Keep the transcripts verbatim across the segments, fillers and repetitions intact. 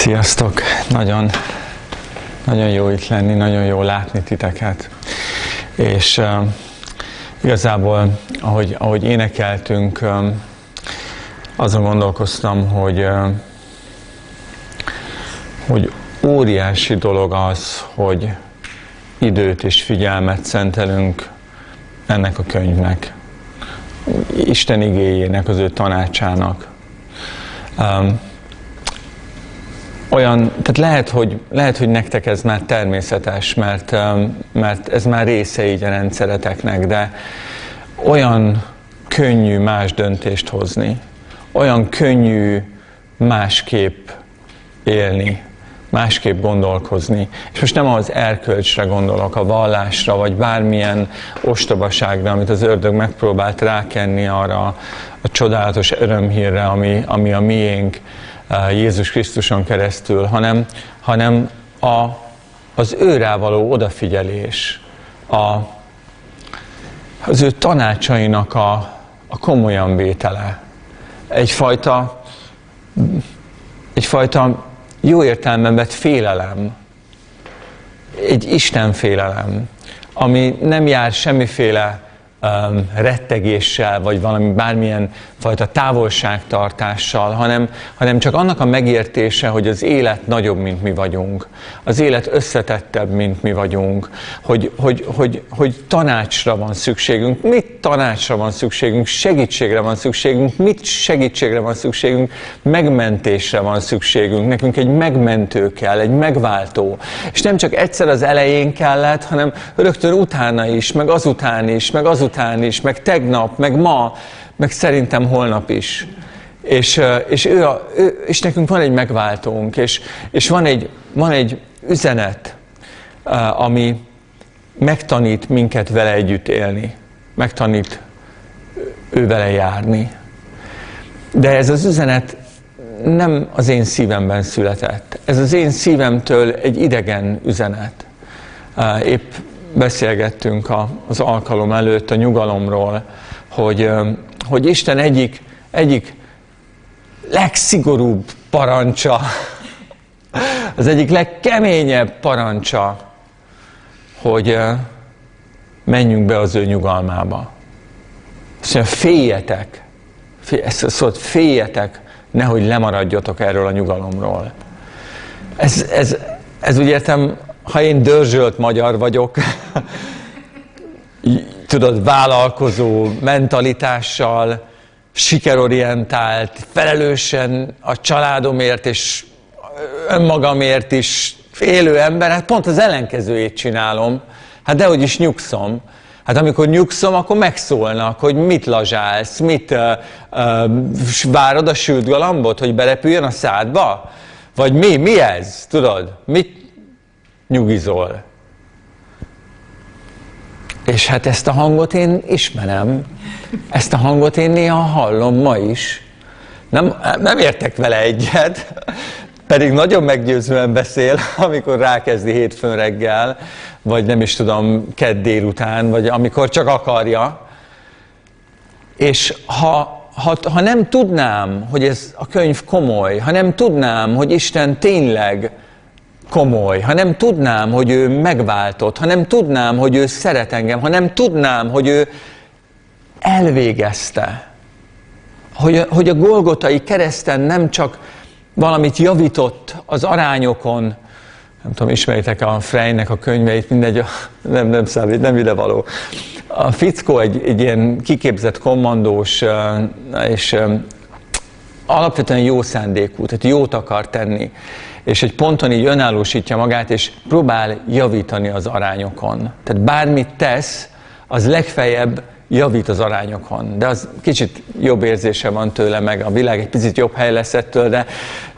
Sziasztok! Nagyon, nagyon jó itt lenni, nagyon jó látni titeket. És uh, igazából, ahogy, ahogy énekeltünk, um, azon gondolkoztam, hogy, uh, hogy óriási dolog az, hogy időt és figyelmet szentelünk ennek a könyvnek, Isten igéjének, az ő tanácsának. Um, Olyan, tehát lehet hogy, lehet, hogy nektek ez már természetes, mert, mert ez már része így a rendszereteknek, de olyan könnyű más döntést hozni, olyan könnyű másképp élni, másképp gondolkozni. És most nem az erkölcsre gondolok, a vallásra, vagy bármilyen ostobaságra, amit az ördög megpróbált rákenni arra a csodálatos örömhírre, ami, ami a miénk, Jézus Krisztuson keresztül, hanem, hanem a, az őrá való odafigyelés, a, az ő tanácsainak a, a komolyan vétele. Egyfajta, egyfajta jó értelemben vett félelem, egy Isten félelem, ami nem jár semmiféle rettegéssel, vagy valami bármilyen fajta távolságtartással, hanem, hanem csak annak a megértése, hogy az élet nagyobb, mint mi vagyunk. Az élet összetettebb, mint mi vagyunk. Hogy, hogy, hogy, hogy tanácsra van szükségünk. Mit tanácsra van szükségünk? Segítségre van szükségünk. Mit segítségre van szükségünk? Megmentésre van szükségünk. Nekünk egy megmentő kell, egy megváltó. És nem csak egyszer az elején kellett, hanem rögtön utána is, meg azután is, meg azután Után is, meg tegnap, meg ma, meg szerintem holnap is. És, és, ő a, ő, és nekünk van egy megváltónk, és, és van, egy, van egy üzenet, ami megtanít minket vele együtt élni, megtanít ő vele járni. De ez az üzenet nem az én szívemben született. Ez az én szívemtől egy idegen üzenet. Épp beszélgettünk az alkalom előtt a nyugalomról, hogy, hogy Isten egyik, egyik legszigorúbb parancsa, az egyik legkeményebb parancsa, hogy menjünk be az ő nyugalmába. Azt mondja, féljetek, szóval féljetek, nehogy lemaradjatok erről a nyugalomról. Ez, ez, ez úgy értem, ha én dörzsölt magyar vagyok, tudod, vállalkozó mentalitással, sikerorientált, felelősen a családomért és önmagamért is élő ember, hát pont az ellenkezőjét csinálom, hát dehogy is nyugszom. Hát amikor nyugszom, akkor megszólnak, hogy mit lazsálsz, mit uh, uh, várod a sült galambot, hogy berepüljön a szádba? Vagy mi? Mi ez? Tudod? Mit? Nyugizol. És hát ezt a hangot én ismerem, ezt a hangot én néha hallom ma is. Nem, nem értek vele egyet, pedig nagyon meggyőzően beszél, amikor rákezdi hétfőn reggel, vagy nem is tudom, kedd délután, vagy amikor csak akarja. És ha Ha, ha nem tudnám, hogy ez a könyv komoly, ha nem tudnám, hogy Isten tényleg komoly, ha nem tudnám, hogy ő megváltott, ha nem tudnám, hogy ő szeret engem, ha nem tudnám, hogy ő elvégezte, hogy, hogy a golgotai kereszten nem csak valamit javított az arányokon, nem tudom, ismeritek a Freynek a könyveit, mindegy, nem, nem számít, nem ide való. A fickó egy, egy ilyen kiképzett kommandós, és alapvetően jó szándékú, tehát jót akar tenni, és egy ponton így önállósítja magát, és próbál javítani az arányokon. Tehát bármit tesz, az legfeljebb javít az arányokon. De az kicsit jobb érzése van tőle, meg a világ egy picit jobb hely lesz ettől, de,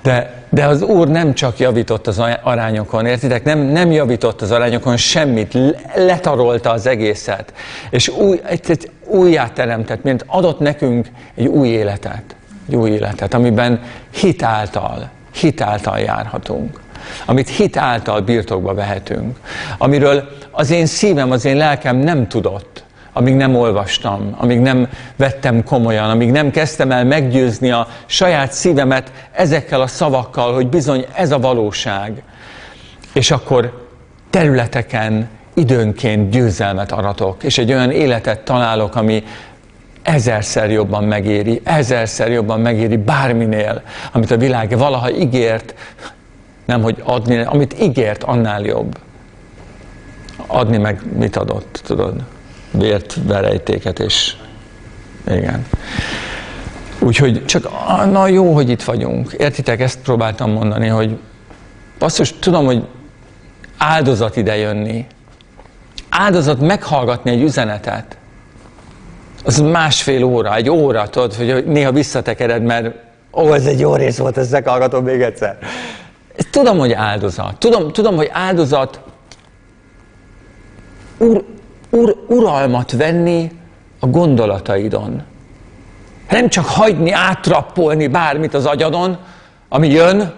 de, de az Úr nem csak javított az arányokon, értitek? Nem, nem javított az arányokon semmit, letarolta az egészet, és új, egy, egy újjáteremtett, mint adott nekünk egy új életet, egy új életet, amiben hit által, hit által járhatunk, amit hit által birtokba vehetünk, amiről az én szívem, az én lelkem nem tudott, amíg nem olvastam, amíg nem vettem komolyan, amíg nem kezdtem el meggyőzni a saját szívemet ezekkel a szavakkal, hogy bizony ez a valóság. És akkor területeken időnként győzelmet aratok, és egy olyan életet találok, ami ezerszer jobban megéri, ezerszer jobban megéri bárminél, amit a világ valaha ígért, nem hogy adni, amit ígért, annál jobb. Adni meg mit adott, tudod? Vért, verejtéket, és igen. Úgyhogy csak, na jó, hogy itt vagyunk. Értitek, ezt próbáltam mondani, hogy basszus, tudom, hogy áldozat ide jönni. Áldozat meghallgatni egy üzenetet. Az másfél óra, egy óra, tudod, hogy néha visszatekered, mert ó, ez egy jó rész volt, ezt meghallgatom még egyszer. Tudom, hogy áldozat. Tudom, tudom hogy áldozat úr, úr, uralmat venni a gondolataidon. Nem csak hagyni, átrappolni bármit az agyadon, ami jön,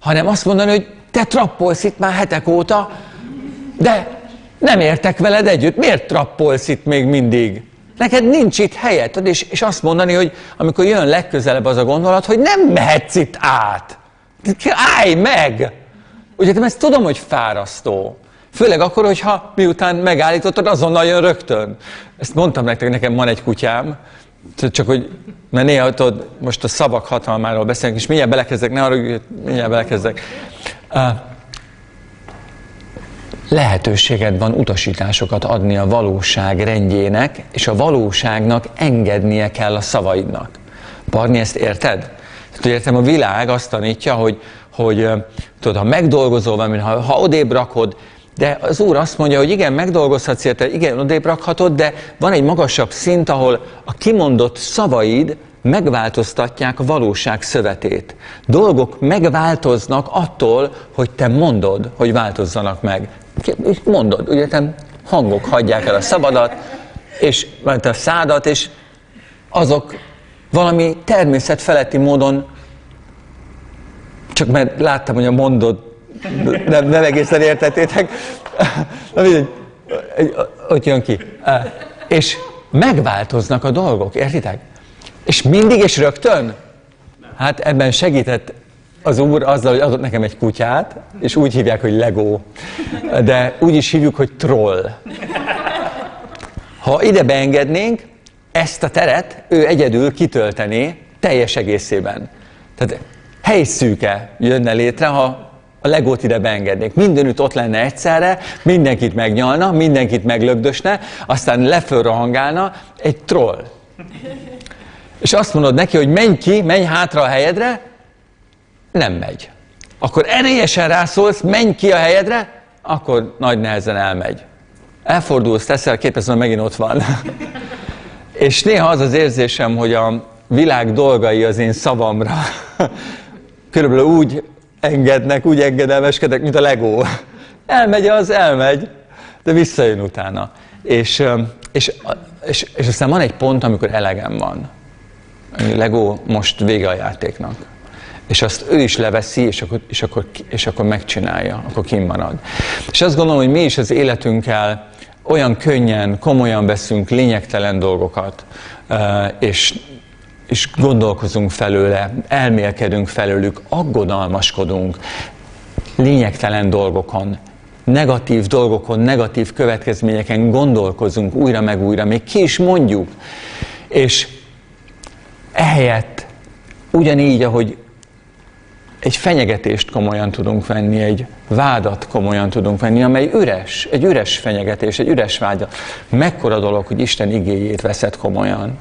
hanem azt mondani, hogy te trappolsz itt már hetek óta, de nem értek veled együtt. Miért trappolsz itt még mindig? Neked nincs itt helyed. És, és azt mondani, hogy amikor jön legközelebb az a gondolat, hogy nem mehetsz itt át. Állj meg! Ugye, de ezt tudom, hogy fárasztó. Főleg akkor, hogyha miután megállítottad, azonnal jön rögtön. Ezt mondtam nektek, nekem van egy kutyám, csak hogy, mert néha tudod, most a szavak hatalmáról beszélünk, és mindjárt belekezdek, ne arra, mindjárt belekezdek. Uh, lehetőséged van utasításokat adni a valóság rendjének, és a valóságnak engednie kell a szavaidnak. Barni, ezt érted? Tudod, értem, a világ azt tanítja, hogy, hogy tudod, ha megdolgozol valamit, ha, ha odébb rakod, de az Úr azt mondja, hogy igen, megdolgozhatsz érte, igen, odébb rakhatod, de van egy magasabb szint, ahol a kimondott szavaid megváltoztatják a valóság szövetét. Dolgok megváltoznak attól, hogy te mondod, hogy változzanak meg. Mondod, ugye, hangok hagyják el a szabadat, és mert a szádat, és azok valami természetfeletti módon, csak mert láttam, hogy a mondod, nem, nem egészen értettétek, ott jön ki. És megváltoznak a dolgok, értitek? És mindig és rögtön? Hát ebben segített az Úr azzal, hogy adott nekem egy kutyát, és úgy hívják, hogy Lego, de úgy is hívjuk, hogy troll. Ha ide beengednénk, ezt a teret ő egyedül kitöltené teljes egészében. Tehát helyszűke jönne létre, ha a Legót ide beengednék. Mindenütt ott lenne egyszerre, mindenkit megnyalna, mindenkit meglögdösne, aztán lefölrohangálna egy troll. És azt mondod neki, hogy menj ki, menj hátra a helyedre, nem megy. Akkor erélyesen rászólsz, menj ki a helyedre, akkor nagy nehezen elmegy. Elfordulsz, teszel, képeszben megint ott van. És néha az az érzésem, hogy a világ dolgai az én szavamra körülbelül úgy engednek, úgy engedelmeskedek, mint a Legó. Elmegy az, elmegy, de visszajön utána. És, és, és, és aztán van egy pont, amikor elegem van. A Legó most vége a játéknak. És azt ő is leveszi, és akkor, és akkor, és akkor megcsinálja, akkor kimarad. És azt gondolom, hogy mi is az életünkkel olyan könnyen, komolyan veszünk lényegtelen dolgokat, és, és gondolkozunk felőle, elmélkedünk felőlük, aggodalmaskodunk lényegtelen dolgokon, negatív dolgokon, negatív következményeken gondolkozunk újra meg újra, még ki is mondjuk. És ehelyett ugyanígy, ahogy egy fenyegetést komolyan tudunk venni, egy vádat komolyan tudunk venni, amely üres, egy üres fenyegetés, egy üres vágy. Mekkora dolog, hogy Isten igéjét veszed komolyan,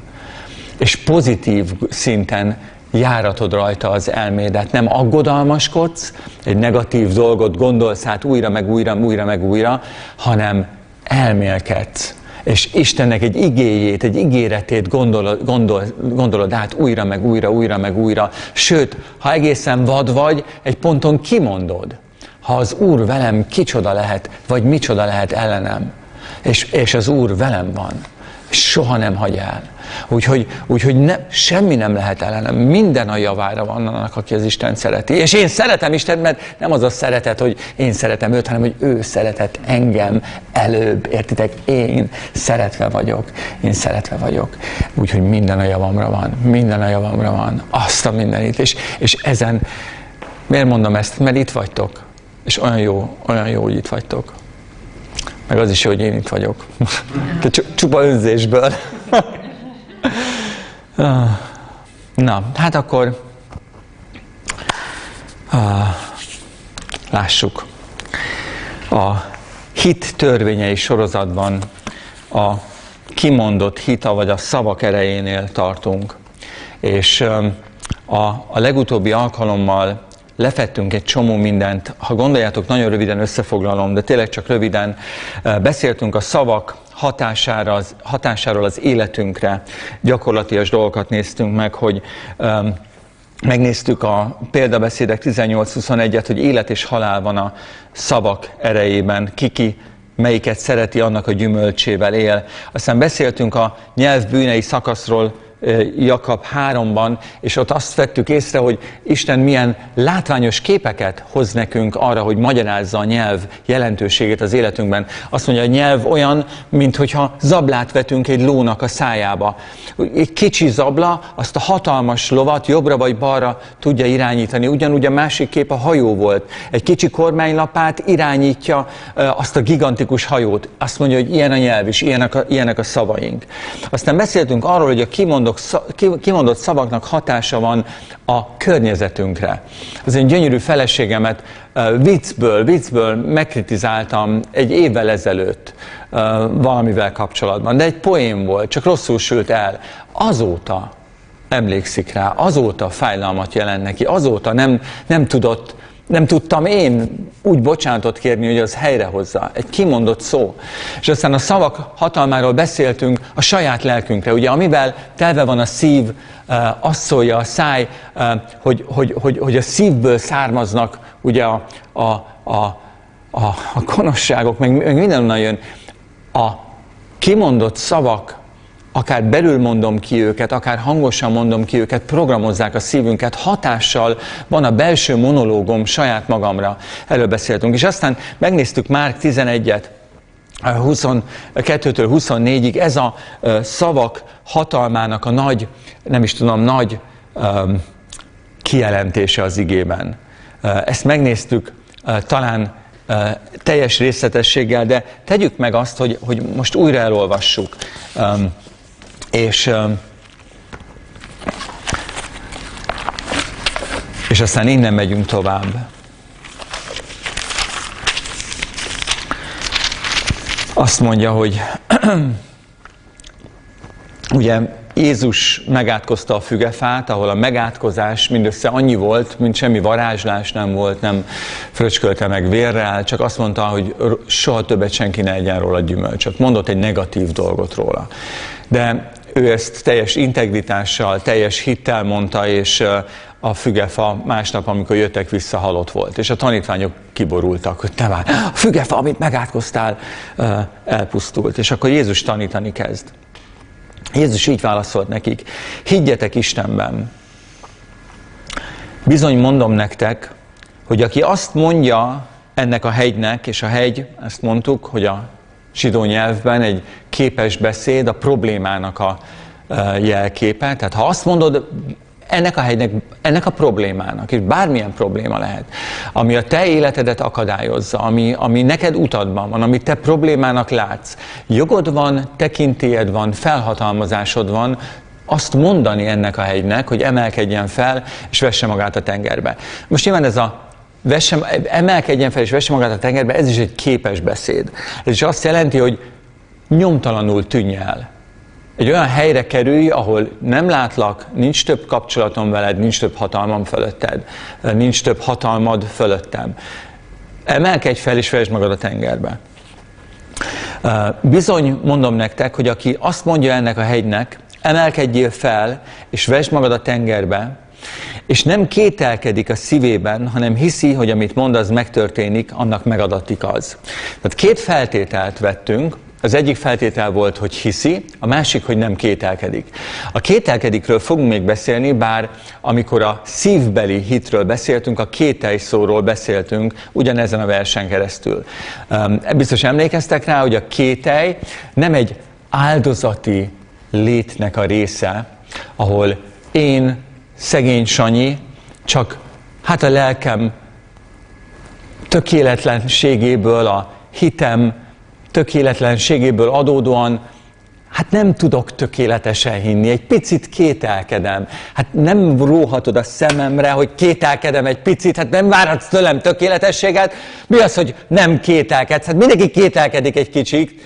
és pozitív szinten járatod rajta az elmédet. Nem aggodalmaskodsz, egy negatív dolgot gondolsz hát újra, meg újra, újra, meg újra, hanem elmélkedsz. És Istennek egy igéjét, egy ígéretét gondolod, gondol, gondolod át újra, meg újra, újra, meg újra. Sőt, ha egészen vad vagy, egy ponton kimondod. Ha az Úr velem, kicsoda lehet, vagy micsoda lehet ellenem. És, és az Úr velem van. soha nem hagy el. Úgyhogy, úgyhogy ne, semmi nem lehet ellenem, minden a javára van annak, aki az Isten szereti. És én szeretem Istent, mert nem az a szeretet, hogy én szeretem őt, hanem hogy ő szeretett engem előbb, értitek? Én szeretve vagyok, én szeretve vagyok. Úgyhogy minden a javamra van, minden a javamra van, azt a mindenit. És, és ezen, miért mondom ezt? Mert itt vagytok, és olyan jó, olyan jó, hogy itt vagytok. Meg az is jó, hogy én itt vagyok. Csupa önzésből. Na, hát akkor lássuk. A hit törvényei sorozatban a kimondott hita, vagy a szavak erejénél tartunk. És a, a legutóbbi alkalommal lefettünk egy csomó mindent. Ha gondoljátok, nagyon röviden összefoglalom, de tényleg csak röviden. Beszéltünk a szavak hatására, az, hatásáról az életünkre. Gyakorlatias dolgokat néztünk meg, hogy um, megnéztük a példabeszédek tizennyolc huszonegyet, hogy élet és halál van a szavak erejében. Kiki melyiket szereti, annak a gyümölcsével él. Aztán beszéltünk a nyelv bűnei szakaszról, Jakab háromban, és ott azt vettük észre, hogy Isten milyen látványos képeket hoz nekünk arra, hogy magyarázza a nyelv jelentőségét az életünkben. Azt mondja, a nyelv olyan, minthogyha zablát vetünk egy lónak a szájába. Egy kicsi zabla azt a hatalmas lovat jobbra vagy balra tudja irányítani. Ugyanúgy a másik kép a hajó volt. Egy kicsi kormánylapát irányítja azt a gigantikus hajót. Azt mondja, hogy ilyen a nyelv is, ilyenek a, ilyenek a szavaink. Aztán beszéltünk arról, hogy a kimondó kimondott szavaknak hatása van a környezetünkre. Az én gyönyörű feleségemet viccből, viccből megkritizáltam egy évvel ezelőtt valamivel kapcsolatban, de egy poém volt, csak rosszul sült el. Azóta emlékszik rá, azóta fájdalmat jelent neki, azóta nem, nem tudott, nem tudtam én úgy bocsánatot kérni, hogy az helyrehozza. Egy kimondott szó. És aztán a szavak hatalmáról beszéltünk a saját lelkünkre. Ugye, amivel telve van a szív, azt szólja a száj, hogy, hogy, hogy, hogy a szívből származnak ugye a, a, a, a gonoszságok, meg mindenhonnan jön. A kimondott szavak, akár belül mondom ki őket, akár hangosan mondom ki őket, programozzák a szívünket, hatással van a belső monológom saját magamra. Erről beszéltünk. És aztán megnéztük Márk tizenegyet, huszonkettőtől huszonnégyig, ez a szavak hatalmának a nagy, nem is tudom, nagy um, kijelentése az igében. Ezt megnéztük talán teljes részletességgel, de tegyük meg azt, hogy, hogy most újra elolvassuk. Um, És, és aztán innen megyünk tovább. Azt mondja, hogy ugye Jézus megátkozta a fügefát, ahol a megátkozás mindössze annyi volt, mint semmi varázslás nem volt, nem fröcskölte meg vérrel, csak azt mondta, hogy soha többet senki ne egyen róla gyümölcsöt. Mondott egy negatív dolgot róla. De ő ezt teljes integritással, teljes hittel mondta, és a fügefa másnap, amikor jöttek vissza, halott volt. És a tanítványok kiborultak, hogy te várj, a fügefa, amit megátkoztál, elpusztult. És akkor Jézus tanítani kezd. Jézus így válaszolt nekik, higgyetek Istenben. Bizony mondom nektek, hogy aki azt mondja ennek a hegynek, és a hegy, ezt mondtuk, hogy a zsidó nyelvben egy képes beszéd a problémának a jelképe. Tehát ha azt mondod ennek a helynek, ennek a problémának, és bármilyen probléma lehet, ami a te életedet akadályozza, ami, ami neked utadban van, amit te problémának látsz, jogod van, tekintélyed van, felhatalmazásod van, azt mondani ennek a hegynek, hogy emelkedjen fel, és vesse magát a tengerbe. Most nyilván ez a Vesse, emelkedjen fel és vesse magát a tengerbe, ez is egy képes beszéd. Ez is azt jelenti, hogy nyomtalanul tűnj el. Egy olyan helyre kerülj, ahol nem látlak, nincs több kapcsolatom veled, nincs több hatalmam fölötted, nincs több hatalmad fölöttem. Emelkedj fel és vesd magad a tengerbe. Bizony mondom nektek, hogy aki azt mondja ennek a hegynek, emelkedjél fel és vesd magad a tengerbe, és nem kételkedik a szívében, hanem hiszi, hogy amit mond, az megtörténik, annak megadatik az. Tehát két feltételt vettünk, Az egyik feltétel volt, hogy hiszi, a másik, hogy nem kételkedik. A kételkedikről fogunk még beszélni, bár amikor a szívbeli hitről beszéltünk, a kételj szóról beszéltünk ugyanezen a versen keresztül. Biztos emlékeztek rá, hogy a kételj nem egy áldozati létnek a része, ahol én, szegény Sanyi, csak hát a lelkem tökéletlenségéből, a hitem tökéletlenségéből adódóan, hát nem tudok tökéletesen hinni, egy picit kételkedem. Hát nem róhatod a szememre, hogy kételkedem egy picit, hát nem várhatsz tőlem tökéletességet. Mi az, hogy nem kételkedsz? Hát mindenki kételkedik egy kicsit.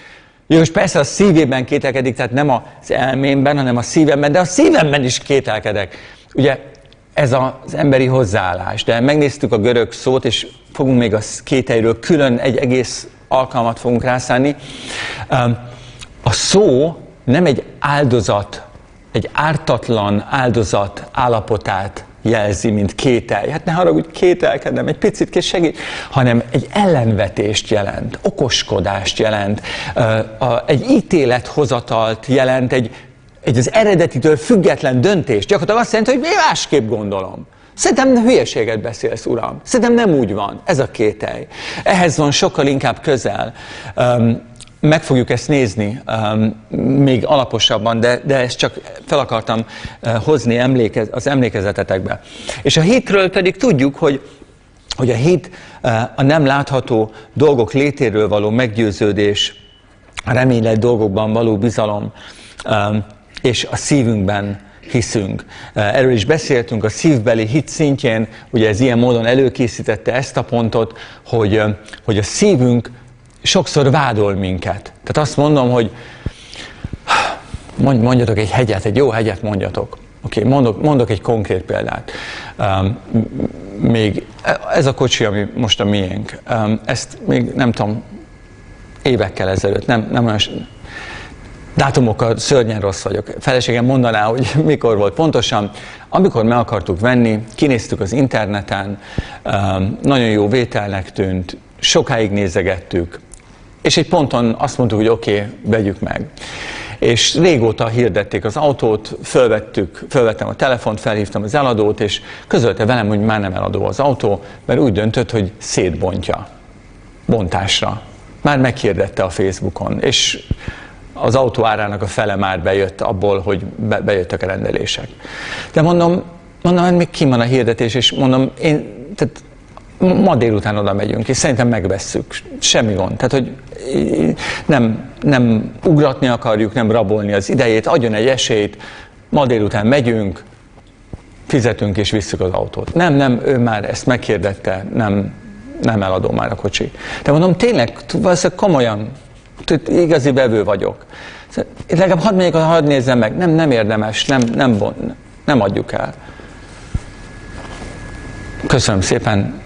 Jó, és persze a szívében kételkedik, tehát nem az elmémben, hanem a szívemben, de a szívemben is kételkedek. Ugye ez az emberi hozzáállás, de megnéztük a görög szót, és fogunk még a kételyről külön egy egész alkalmat fogunk rászállni. A szó nem egy áldozat, egy ártatlan áldozat állapotát jelzi, mint kételj. Hát ne haragudj, kételkedem, egy picit kész segít, hanem egy ellenvetést jelent, okoskodást jelent, egy ítélethozatalt jelent, egy, egy az eredetitől független döntést. Gyakorlatilag azt jelenti, hogy én másképp gondolom. Szerintem hülyeséget beszélsz, uram. Szerintem nem úgy van. Ez a kételj. Ehhez van sokkal inkább közel. Meg fogjuk ezt nézni még alaposabban, de, de ezt csak fel akartam hozni emlékez, az emlékezetetekbe. És a hitről pedig tudjuk, hogy, hogy a hit a nem látható dolgok létéről való meggyőződés, a reményelt dolgokban való bizalom, és a szívünkben hiszünk. Erről is beszéltünk a szívbeli hit szintjén, ugye ez ilyen módon előkészítette ezt a pontot, hogy, hogy a szívünk sokszor vádol minket. Tehát azt mondom, hogy mondjatok egy hegyet, egy jó hegyet mondjatok. Oké, okay, mondok, mondok egy konkrét példát. Um, még ez a kocsi, ami most a miénk, um, ezt még nem tudom, évekkel ezelőtt, nem, nem olyan... Dátumokkal szörnyen rossz vagyok. Feleségem mondaná, hogy mikor volt pontosan. Amikor meg akartuk venni, kinéztük az interneten, nagyon jó vételnek tűnt, sokáig nézegettük, és egy ponton azt mondtuk, hogy oké, okay, vegyük meg. És régóta hirdették az autót, fölvettük, fölvettem a telefont, felhívtam az eladót, és közölte velem, hogy már nem eladó az autó, mert úgy döntött, hogy szétbontja, bontásra. Már meghirdette a Facebookon, és... az autó árának a fele már bejött abból, hogy be, bejöttek a rendelések. De mondom, mondom, még ki van a hirdetés, és mondom, én, tehát ma délután oda megyünk, és szerintem megvesszük, semmi gond. Tehát, hogy nem, nem ugratni akarjuk, nem rabolni az idejét, adjon egy esélyt, ma délután megyünk, fizetünk és visszük az autót. Nem, nem, ő már ezt meghirdette, nem, nem eladom már a kocsi. De mondom, tényleg, valószínűleg komolyan, igazi vevő vagyok. Legalább hadd megyek, hadd nézzem meg. Nem, nem érdemes, nem, nem, bon, nem adjuk el. Köszönöm szépen,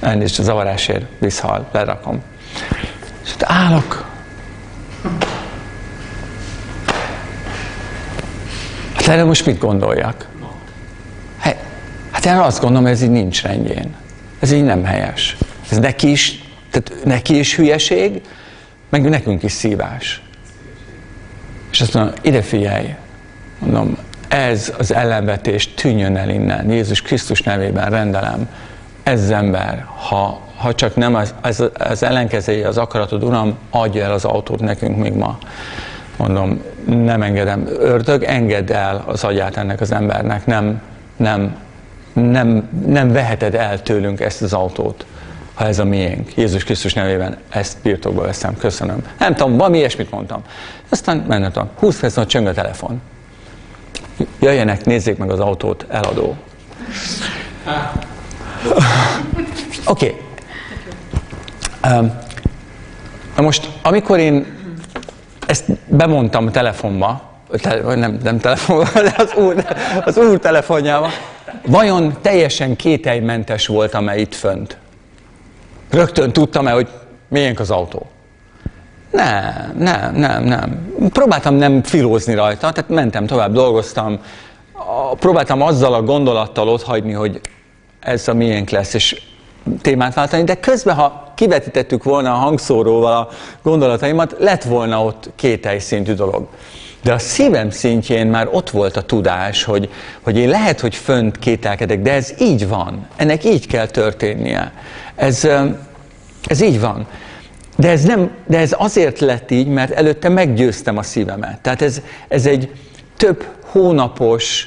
elnézést a zavarásért, visszahal, lerakom. És ott állok. Hát erre most mit gondoljak? Hát erre azt gondolom, ez így nincs rendjén. Ez így nem helyes. Ez neki is, tehát neki is hülyeség, meg nekünk is szívás. És azt mondom, ide figyelj, mondom, ez az ellenvetés tűnjön el innen, Jézus Krisztus nevében rendelem, ez az ember, ha, ha csak nem az, az, az ellenkezője az akaratod, Uram, adja el az autót nekünk még ma. Mondom, nem engedem, ördög, engedd el az agyát ennek az embernek, nem, nem, nem, nem veheted el tőlünk ezt az autót. Ha ez a miénk, Jézus Krisztus nevében ezt birtokba veszem, köszönöm. Nem tudom, valami ilyesmit mondtam. Aztán nem, nem tudom, húsz perc alatt csöng a telefon. Jöjjenek, nézzék meg az autót, eladó. Oké. Okay. Um, na most, amikor én ezt bemondtam a telefonba, te, nem, nem telefonba, de az úr, az úr telefonjába, vajon teljesen kételymentes voltam-e itt fönt? Rögtön tudtam-e, hogy miénk az autó? Nem, nem, nem, nem. Próbáltam nem filózni rajta, tehát mentem tovább, dolgoztam. Próbáltam azzal a gondolattal otthagyni, hogy ez a miénk lesz, és témát váltani, de közben, ha kivetítettük volna a hangszóróval a gondolataimat, lett volna ott kételyszintű dolog. De a szívem szintjén már ott volt a tudás, hogy, hogy én lehet, hogy fönt kételkedek, de ez így van. Ennek így kell történnie. Ez, ez így van. De ez, nem, de ez azért lett így, mert előtte meggyőztem a szívemet. Tehát ez, ez egy több hónapos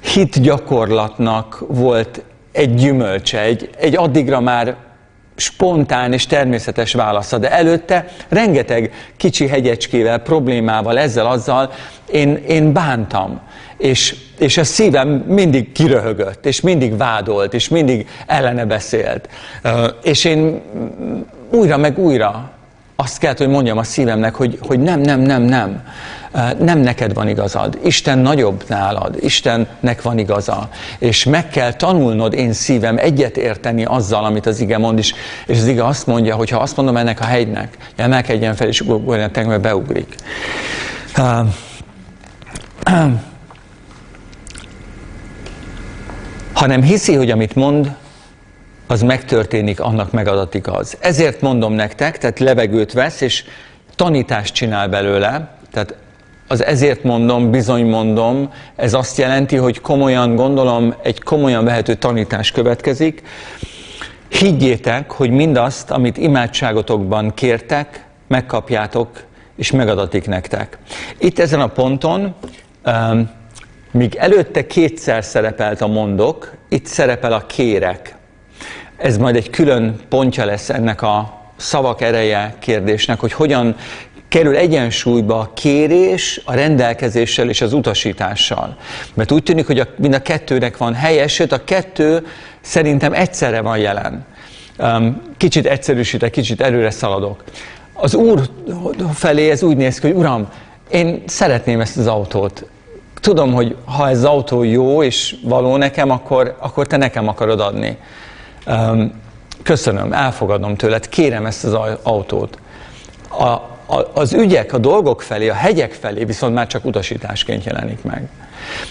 hitgyakorlatnak volt egy gyümölcse, egy, egy addigra már spontán és természetes válasza, de előtte rengeteg kicsi hegyecskével, problémával, ezzel, azzal én, én bántam. És, és a szívem mindig kiröhögött, és mindig vádolt, és mindig ellene beszélt. És én újra meg újra azt kellett, hogy mondjam a szívemnek, hogy, hogy nem, nem, nem, nem. Nem neked van igazad. Isten nagyobb nálad. Istennek van igaza. És meg kell tanulnod, én szívem, egyet érteni azzal, amit az ige mond is. És az ige azt mondja, hogy ha azt mondom ennek a hegynek, emelkedjen fel, és ugorjon a tengerbe, beugrik. Ha nem hiszi, hogy amit mond, az megtörténik, annak megadatik az. Ezért mondom nektek, tehát levegőt vesz, és tanítást csinál belőle, tehát az ezért mondom, bizony mondom, ez azt jelenti, hogy komolyan gondolom, egy komolyan vehető tanítás következik. Higgyétek, hogy mindazt, amit imádságotokban kértek, megkapjátok, és megadatik nektek. Itt ezen a ponton, míg előtte kétszer szerepelt a mondok, itt szerepel a kérek. Ez majd egy külön pontja lesz ennek a szavak ereje kérdésnek, hogy hogyan kerül egyensúlyba a kérés a rendelkezéssel és az utasítással. Mert úgy tűnik, hogy a, mind a kettőnek van helye, sőt a kettő szerintem egyszerre van jelen. Kicsit egyszerűsítek, kicsit előre szaladok. Az Úr felé ez úgy néz ki, hogy Uram, én szeretném ezt az autót. Tudom, hogy ha ez az autó jó és való nekem, akkor, akkor te nekem akarod adni. Köszönöm, elfogadom tőled, kérem ezt az autót. A, az ügyek, a dolgok felé, a hegyek felé viszont már csak utasításként jelenik meg.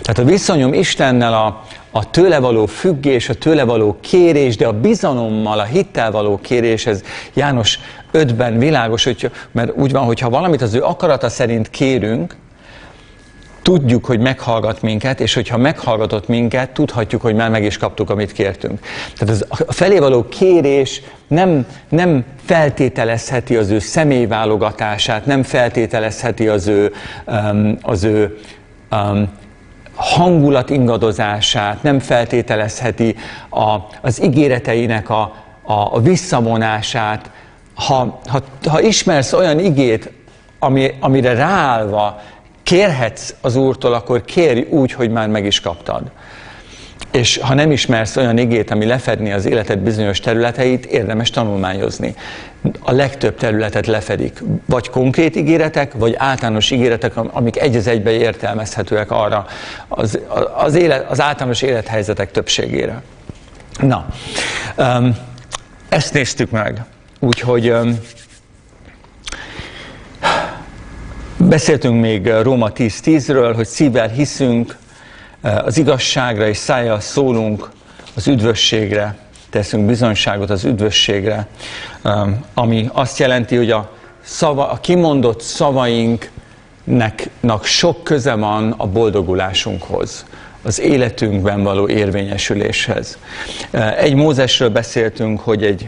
Tehát a viszonyom Istennel a, a tőle való függés, a tőle való kérés, de a bizalommal, a hittel való kérés, ez János ötben világos, hogy, mert úgy van, hogy ha valamit az ő akarata szerint kérünk, tudjuk, hogy meghallgat minket, és hogyha meghallgatott minket, tudhatjuk, hogy már meg is kaptuk, amit kértünk. Tehát a felé való kérés nem, nem feltételezheti az ő személyválogatását, nem feltételezheti az ő, az ő hangulat ingadozását, nem feltételezheti a, az ígéreteinek a, a, a visszavonását. Ha, ha, ha ismersz olyan igét, ami, amire ráállva kérhetsz az Úrtól, akkor kérj úgy, hogy már meg is kaptad. És ha nem ismersz olyan igét, ami lefedni az életed bizonyos területeit, érdemes tanulmányozni. A legtöbb területet lefedik. Vagy konkrét ígéretek, vagy általános ígéretek, amik egy az egyben értelmezhetőek arra az, az, élet, az általános élethelyzetek többségére. Na, ezt néztük meg. Úgyhogy... Beszéltünk még Róma tíz tízről, hogy szívvel hiszünk az igazságra, és szájjal szólunk az üdvösségre, teszünk bizonyságot az üdvösségre, ami azt jelenti, hogy a, szava, a kimondott szavainknak sok köze van a boldogulásunkhoz, az életünkben való érvényesüléshez. Egy Mózesről beszéltünk, hogy egy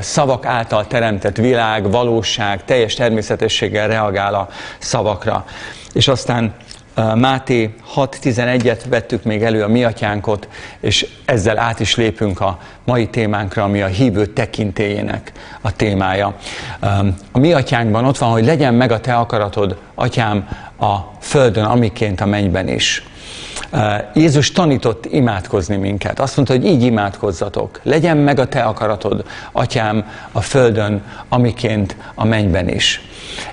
szavak által teremtett világ, valóság, teljes természetességgel reagál a szavakra. És aztán Máté hat tizenegyet vettük még elő, a Mi Atyánkot, és ezzel át is lépünk a mai témánkra, ami a hívő tekintélyének a témája. A Mi Atyánkban ott van, hogy legyen meg a te akaratod, Atyám, a földön, amiként a mennyben is. Jézus tanított imádkozni minket. Azt mondta, hogy így imádkozzatok. Legyen meg a te akaratod, Atyám, a földön, amiként a mennyben is.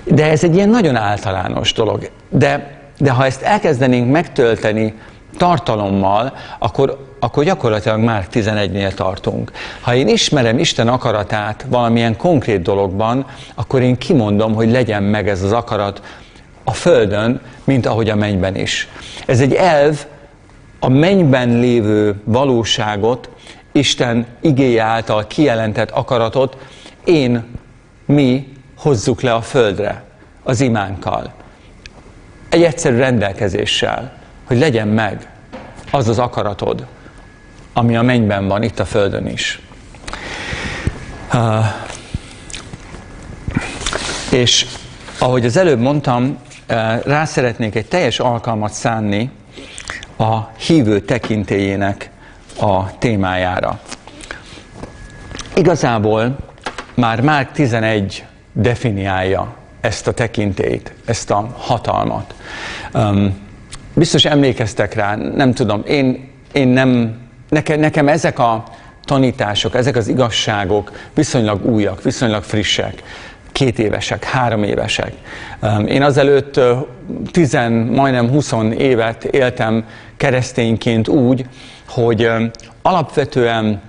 De ez egy ilyen nagyon általános dolog. De, de ha ezt elkezdenénk megtölteni tartalommal, akkor, akkor gyakorlatilag már tizenegynél tartunk. Ha én ismerem Isten akaratát valamilyen konkrét dologban, akkor én kimondom, hogy legyen meg ez az akarat, a földön, mint ahogy a mennyben is. Ez egy elv, a mennyben lévő valóságot Isten igéje által kijelentett akaratot én, mi hozzuk le a földre az imánkkal. Egy egyszerű rendelkezéssel, hogy legyen meg az az akaratod, ami a mennyben van, itt a földön is. Uh, és ahogy az előbb mondtam, rá szeretnék egy teljes alkalmat szánni a hívő tekintélyének a témájára. Igazából már Márk tizenegy definiálja ezt a tekintélyt, ezt a hatalmat. Biztos emlékeztek rá, nem tudom, én, én nem, nekem, nekem ezek a tanítások, ezek az igazságok viszonylag újak, viszonylag frissek. Két évesek, három évesek. Én azelőtt tizen, majdnem huszon évet éltem keresztényként úgy, hogy alapvetően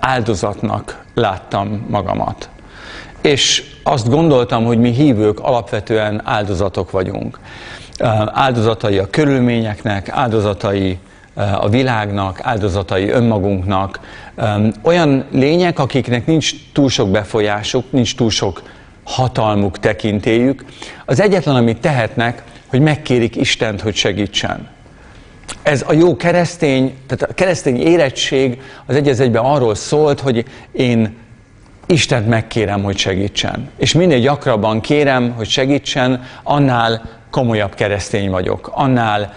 áldozatnak láttam magamat. És azt gondoltam, hogy mi hívők alapvetően áldozatok vagyunk. Áldozatai a körülményeknek, áldozatai a világnak, áldozatai önmagunknak, olyan lények, akiknek nincs túl sok befolyásuk, nincs túl sok hatalmuk, tekintélyük. Az egyetlen, amit tehetnek, hogy megkérik Istent, hogy segítsen. Ez a jó keresztény, tehát a keresztény érettség az egy az egyben arról szólt, hogy én Istent megkérem, hogy segítsen. És minél gyakrabban kérem, hogy segítsen, annál komolyabb keresztény vagyok, annál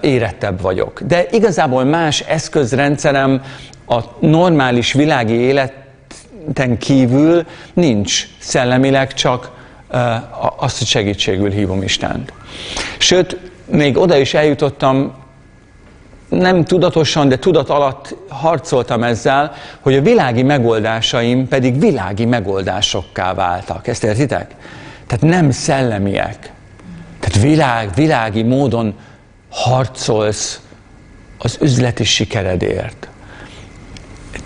érettebb vagyok. De igazából más eszközrendszerem a normális világi életen kívül nincs, szellemileg csak azt, hogy segítségül hívom Istent. Sőt, még oda is eljutottam, nem tudatosan, de tudat alatt harcoltam ezzel, hogy a világi megoldásaim pedig világi megoldásokká váltak. Ezt értitek? Tehát nem szellemiek. Tehát világ, világi módon harcolsz az üzleti sikeredért.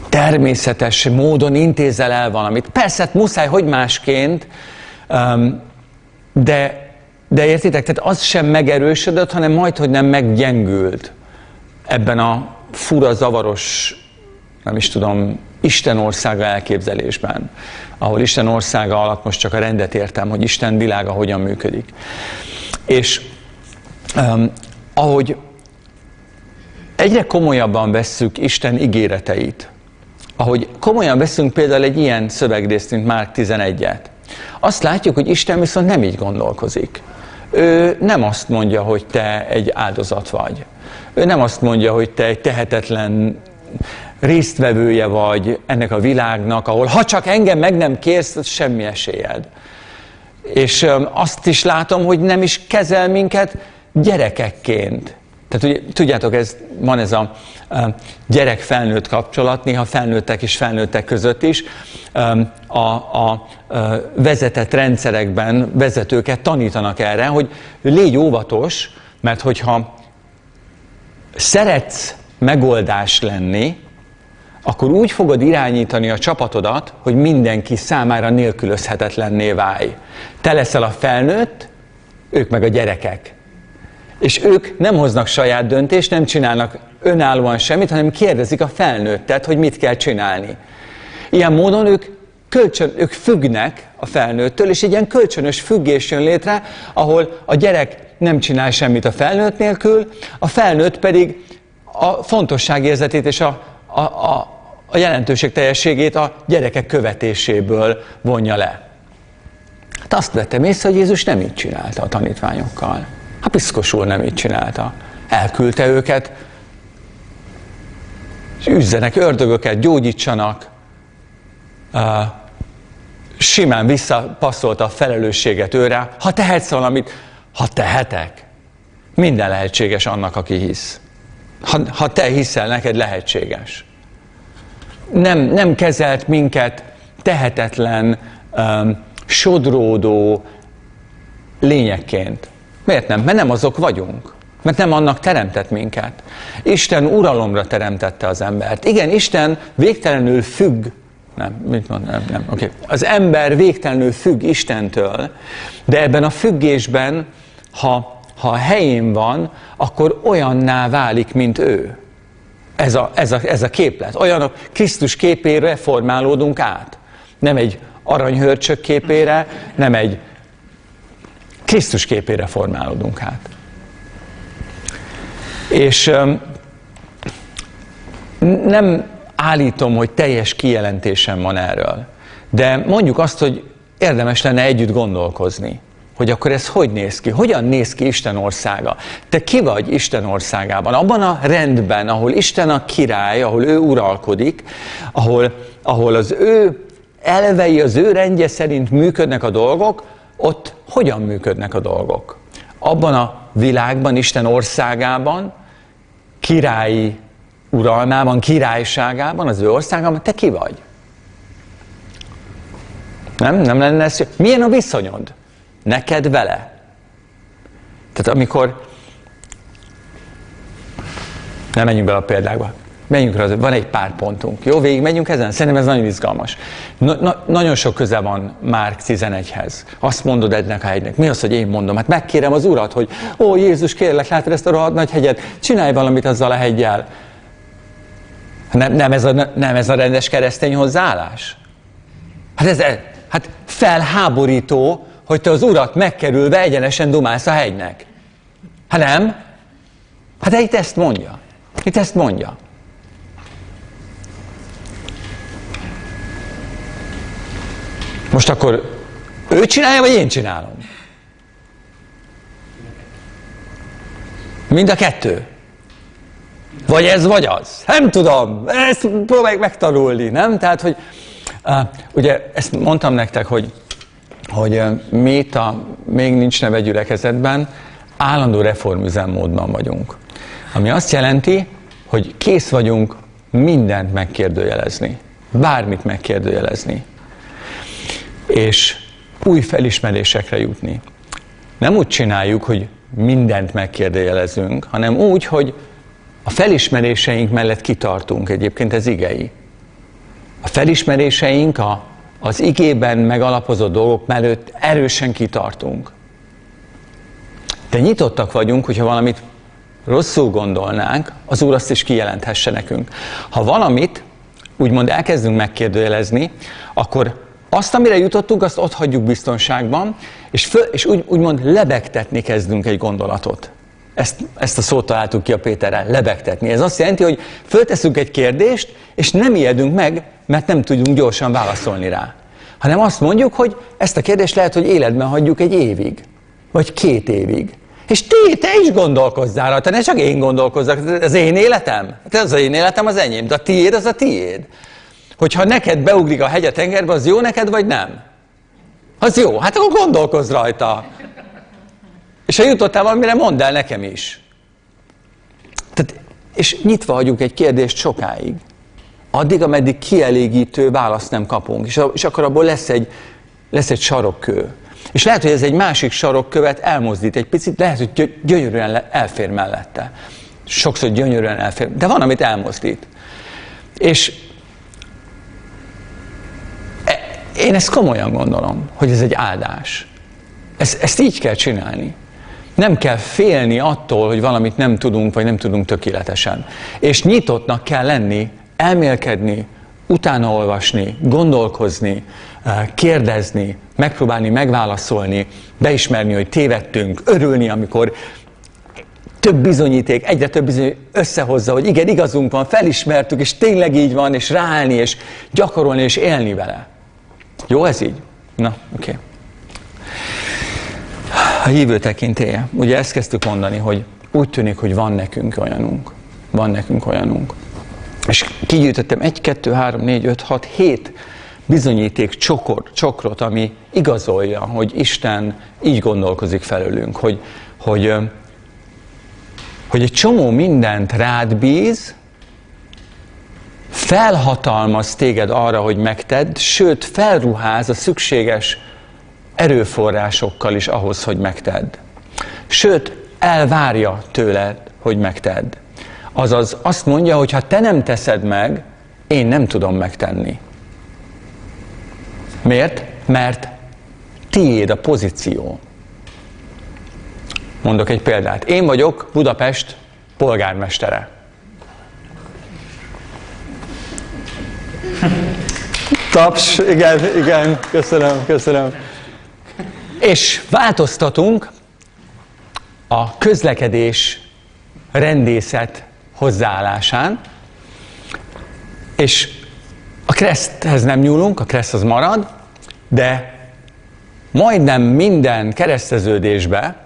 Természetes módon intézel el valamit. Persze, muszáj, hogy másként, de, de értitek, tehát az sem megerősödött, hanem majdhogy nem meggyengült ebben a fura, zavaros, nem is tudom, Isten országa elképzelésben, ahol Isten országa alatt most csak a rendet értem, hogy Isten világa hogyan működik. És um, ahogy egyre komolyabban vesszük Isten ígéreteit, ahogy komolyan veszünk például egy ilyen szövegrészt, mint Márk tizenegyet, azt látjuk, hogy Isten viszont nem így gondolkozik. Ő nem azt mondja, hogy te egy áldozat vagy. Ő nem azt mondja, hogy te egy tehetetlen résztvevője vagy ennek a világnak, ahol ha csak engem meg nem kérsz, az semmi esélyed. És azt is látom, hogy nem is kezel minket gyerekekként. Tehát ugye, tudjátok, ez, van ez a gyerek-felnőtt kapcsolat, néha felnőttek és felnőttek között is. A, a vezetett rendszerekben vezetőket tanítanak erre, hogy légy óvatos, mert hogyha szeretsz megoldás lenni, akkor úgy fogod irányítani a csapatodat, hogy mindenki számára nélkülözhetetlenné válj. Te leszel a felnőtt, ők meg a gyerekek. És ők nem hoznak saját döntést, nem csinálnak önállóan semmit, hanem kérdezik a felnőttet, hogy mit kell csinálni. Ilyen módon ők, kölcsön, ők függnek a felnőttől, és egy ilyen kölcsönös függés jön létre, ahol a gyerek nem csinál semmit a felnőtt nélkül, a felnőtt pedig a fontosságérzetét és a, a, a, a jelentőség teljességét a gyerekek követéséből vonja le. Hát azt vettem észre, hogy Jézus nem így csinálta a tanítványokkal. A Piszkos úr nem így csinálta. Elküldte őket, üzzenek ördögöket, gyógyítsanak. Simán visszapasszolta a felelősséget őre. Ha tehetsz valamit, ha tehetek, minden lehetséges annak, aki hisz. Ha, ha te hiszel, neked lehetséges. Nem, nem kezelt minket tehetetlen, sodródó lényekként. Miért nem? Mert nem azok vagyunk. Mert nem annak teremtett minket. Isten uralomra teremtette az embert. Igen, Isten végtelenül függ, nem, mit mondom, nem, nem, oké. Okay. Az ember végtelenül függ Istentől, de ebben a függésben, ha, ha helyén van, akkor olyanná válik, mint ő. ez a, ez a, ez a képlet. Olyanok, Krisztus képére formálódunk át. Nem egy aranyhörcsök képére, nem egy Krisztus képére formálódunk át. És nem állítom, hogy teljes kijelentésem van erről, de mondjuk azt, hogy érdemes lenne együtt gondolkozni, hogy akkor ez hogy néz ki, hogyan néz ki Isten országa. Te ki vagy Isten országában, abban a rendben, ahol Isten a király, ahol ő uralkodik, ahol, ahol az ő elvei, az ő rendje szerint működnek a dolgok, ott hogyan működnek a dolgok. Abban a világban, Isten országában, királyi uralmában, királyságában, az ő országában, te ki vagy? Nem? Nem lenne ez? Milyen a viszonyod? Neked vele? Tehát amikor... Nem menjünk bele a példákba. Menjünk rá, van egy pár pontunk. Jó, végig megyünk ezen? Szerintem ez nagyon izgalmas. Na, na, nagyon sok köze van Márk tizenegyhez. Azt mondod egynek a hegynek. Mi az, hogy én mondom? Hát megkérem az Urat, hogy ó, Jézus, kérlek, látod ezt a rohadt nagy hegyet? Csinálj valamit azzal a hegyjel. Nem, nem, ez a, nem ez a rendes keresztény hozzáállás? Hát ez hát felháborító, hogy te az Urat megkerülve egyenesen dumálsz a hegynek. Hát nem? Hát de itt ezt mondja. Itt ezt mondja. Most akkor ő csinálja, vagy én csinálom? Mind a kettő. Vagy ez, vagy az. Nem tudom, ezt próbáljuk megtanulni, nem? Tehát, hogy uh, ugye ezt mondtam nektek, hogy, hogy uh, mi itt a még nincs neve gyülekezetben állandó reformüzemmódban vagyunk. Ami azt jelenti, hogy kész vagyunk mindent megkérdőjelezni. Bármit megkérdőjelezni. És új felismerésekre jutni. Nem úgy csináljuk, hogy mindent megkérdőjelezünk, hanem úgy, hogy a felismeréseink mellett kitartunk, egyébként ez igei. A felismeréseink, a, az igében megalapozott dolgok mellett erősen kitartunk. De nyitottak vagyunk, hogyha valamit rosszul gondolnánk, az Úr azt is kijelenthesse nekünk. Ha valamit úgymond elkezdünk megkérdőjelezni, akkor azt, amire jutottunk, azt ott hagyjuk biztonságban, és, föl, és úgy, úgymond lebegtetni kezdünk egy gondolatot. Ezt, ezt a szót találtuk ki a Péterrel, lebegtetni. Ez azt jelenti, hogy fölteszünk egy kérdést, és nem ijedünk meg, mert nem tudunk gyorsan válaszolni rá. Hanem azt mondjuk, hogy ezt a kérdést lehet, hogy életben hagyjuk egy évig, vagy két évig. És ti, te is gondolkozzál rá, te ne csak én gondolkozzak, az én életem, te az én életem az enyém, de a tiéd az a tiéd. Hogyha neked beugrik a hegy a tengerbe, az jó neked, vagy nem? Az jó, hát akkor gondolkozz rajta. És ha jutottál valamire, mondd el nekem is. Tehát, és nyitva hagyunk egy kérdést sokáig. Addig, ameddig kielégítő választ nem kapunk. És, és akkor abból lesz egy, lesz egy sarokkő. És lehet, hogy ez egy másik sarokkövet elmozdít egy picit, lehet, hogy gyönyörűen elfér mellette. Sokszor gyönyörűen elfér, de van, amit elmozdít. És én ezt komolyan gondolom, hogy ez egy áldás. Ezt, ezt így kell csinálni. Nem kell félni attól, hogy valamit nem tudunk, vagy nem tudunk tökéletesen. És nyitottnak kell lenni, elmélkedni, utánaolvasni, gondolkozni, kérdezni, megpróbálni megválaszolni, beismerni, hogy tévedtünk, örülni, amikor több bizonyíték, egyre több bizonyíték összehozza, hogy igen, igazunk van, felismertük, és tényleg így van, és ráállni, és gyakorolni, és élni vele. Jó, ez így? Na, oké. Okay. A hívő tekintélye. Ugye ezt kezdtük mondani, hogy úgy tűnik, hogy van nekünk olyanunk. Van nekünk olyanunk. És kigyűjtöttem egy, kettő, három, négy, öt, hat, hét bizonyíték csokor, csokrot, ami igazolja, hogy Isten így gondolkozik felőlünk, hogy, hogy, hogy egy csomó mindent rád bíz, felhatalmaz téged arra, hogy megtedd, sőt, felruház a szükséges erőforrásokkal is ahhoz, hogy megtedd. Sőt, elvárja tőled, hogy megtedd. Azaz azt mondja, hogy ha te nem teszed meg, én nem tudom megtenni. Miért? Mert tiéd a pozíció. Mondok egy példát. Én vagyok Budapest polgármestere. Taps, igen, igen, köszönöm, köszönöm. És változtatunk a közlekedés rendészet hozzáállásán, és a kreszthez nem nyúlunk, a kreszt az marad, de majdnem minden kereszteződésbe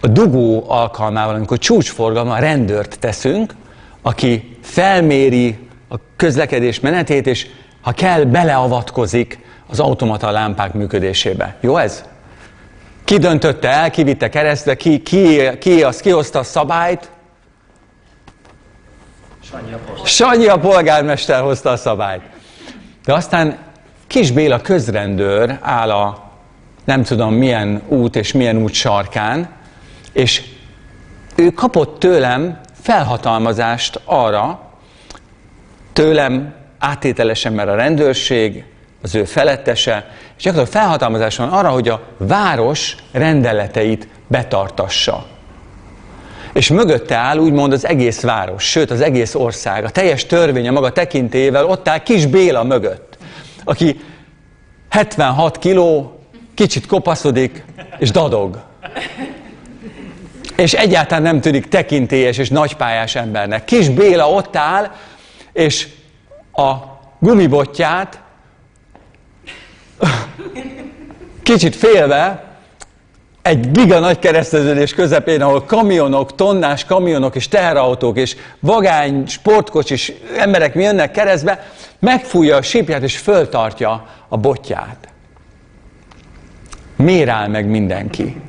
a dugó alkalmával, amikor csúcsforgalma, rendőrt teszünk, aki felméri a közlekedés menetét, és ha kell, beleavatkozik az automata lámpák működésébe. Jó ez? Ki döntötte el, ki vitte keresztbe, ki, ki, ki az, ki hozta a szabályt? Sanyi a polgármester. Sanyi a polgármester hozta a szabályt. De aztán Kis Béla közrendőr áll a nem tudom milyen út és milyen út sarkán, és ő kapott tőlem felhatalmazást arra, tőlem áttételesen, mert a rendőrség az ő felettese, és gyakorlatilag felhatalmazás van arra, hogy a város rendeleteit betartassa. És mögötte áll úgymond az egész város, sőt az egész ország, a teljes törvénye maga tekintélyével ott áll Kis Béla mögött, aki hetvenhat kiló, kicsit kopaszodik és dadog. És egyáltalán nem tűnik tekintélyes és nagypályás embernek. Kis Béla ott áll, és a gumibotját kicsit félve egy giga nagy kereszteződés közepén, ahol kamionok, tonnás kamionok és teherautók és vagány, sportkocsis emberek mi jönnek keresztbe, megfújja a sípját és föltartja a botját. Miért áll meg mindenki?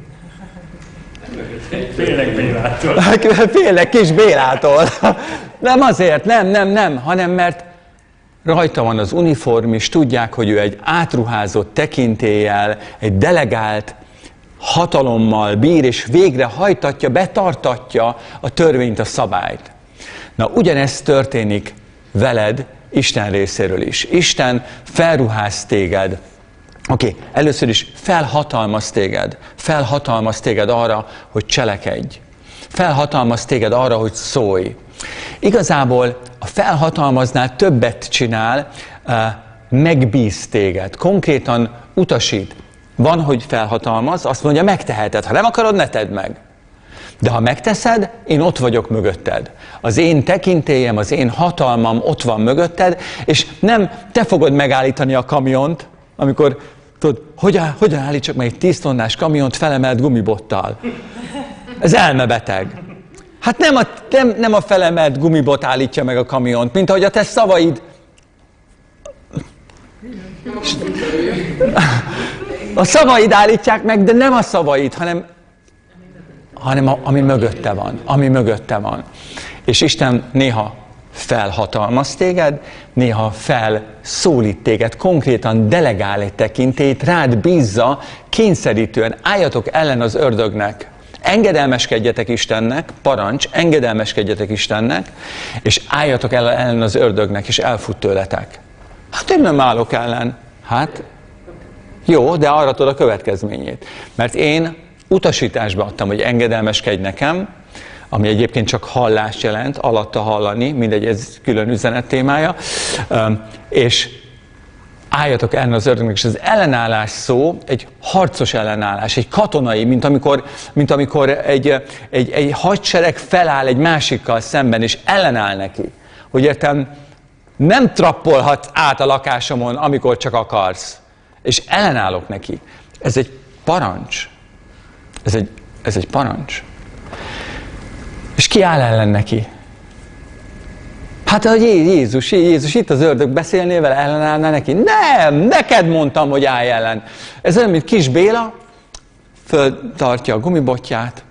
Félek Bélától. Félek Kis Bélától. Nem azért, nem, nem, nem, hanem mert rajta van az uniform, és tudják, hogy ő egy átruházott tekintéllyel, egy delegált hatalommal bír, és végre hajtatja, betartatja a törvényt, a szabályt. Na, ugyanezt történik veled Isten részéről is. Isten felruház téged. Oké, okay. Először is felhatalmaz téged, felhatalmaz téged arra, hogy cselekedj. Felhatalmaz téged arra, hogy szólj. Igazából a felhatalmaznál többet csinál, megbíz téged, konkrétan utasít. Van, hogy felhatalmaz, azt mondja, megteheted, ha nem akarod, ne tedd meg. De ha megteszed, én ott vagyok mögötted. Az én tekintélyem, az én hatalmam ott van mögötted, és nem te fogod megállítani a kamiont, amikor, tudod, hogyan, hogyan állítsak meg egy tíz tonnás kamiont felemelt gumibottal? Ez elmebeteg. Hát nem a, nem, nem a felemelt gumibot állítja meg a kamiont, mint ahogy a te szavaid... A szavaid állítják meg, de nem a szavaid, hanem, hanem a, ami mögötte van, ami mögötte van. És Isten néha felhatalmaz téged, néha felszólít téged, konkrétan delegál egy tekintélyt, rád bízza, kényszerítően álljatok ellen az ördögnek, engedelmeskedjetek Istennek, parancs, engedelmeskedjetek Istennek, és álljatok ellen az ördögnek, és elfut tőletek. Hát én nem állok ellen. Hát jó, de arra tudod a következményét. Mert én utasításba adtam, hogy engedelmeskedj nekem, ami egyébként csak hallást jelent, alatta hallani, mindegy, ez külön üzenet témája, és álljatok ellen az ördögnek, és az ellenállás szó egy harcos ellenállás, egy katonai, mint amikor, mint amikor egy, egy, egy hadsereg feláll egy másikkal szemben, és ellenáll neki, hogy értem, nem trappolhatsz át a lakásomon, amikor csak akarsz, és ellenállok neki. Ez egy parancs. Ez egy, ez egy parancs. És ki áll ellen neki? Hát, hogy Jézus, Jézus, itt az ördög, beszélnél vele, ellenállná neki? Nem, neked mondtam, hogy állj ellen. Ez olyan, mint Kis Béla, föltartja a gumibotját,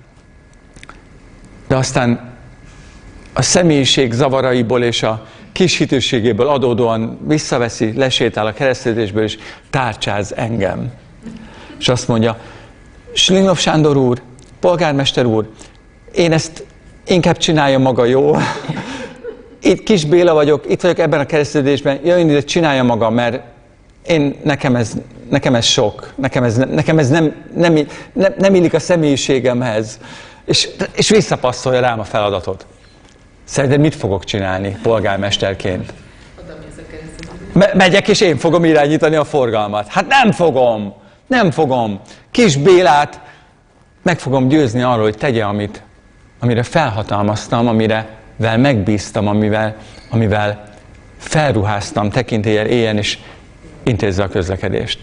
de aztán a személyiség zavaraiból és a kis hitűségéből adódóan visszaveszi, lesétál a kereszteződésből, és tárcsáz engem. És azt mondja, Schlingloff Sándor úr, polgármester úr, én ezt inkább csinálja maga, jó? Itt Kis Béla vagyok, itt vagyok ebben a kereszteződésben, jöjjön ide, csinálja maga, mert én, nekem, ez, nekem ez sok, nekem ez, nekem ez nem, nem, nem, nem illik a személyiségemhez, és, és visszapasszolja rám a feladatot. Szerinted mit fogok csinálni polgármesterként? Oda nézek Me megyek és én fogom irányítani a forgalmat. Hát nem fogom, nem fogom. Kis Bélát meg fogom győzni arról, hogy tegye, amit, amire felhatalmaztam, amire vel megbíztam, amivel, amivel felruháztam tekintéllyel, éjjel, és intézze a közlekedést.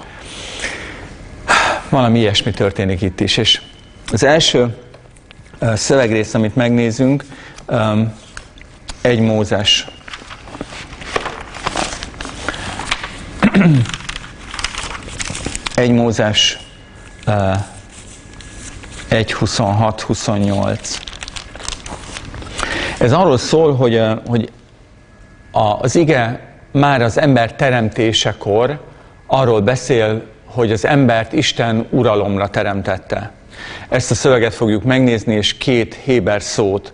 Valami ilyesmi történik itt is. És az első szövegrész, amit megnézünk, Első Mózes. Első Mózes egy huszonhat huszonnyolc. Ez arról szól, hogy, hogy az ige már az ember teremtésekor arról beszél, hogy az embert Isten uralomra teremtette. Ezt a szöveget fogjuk megnézni, és két héber szót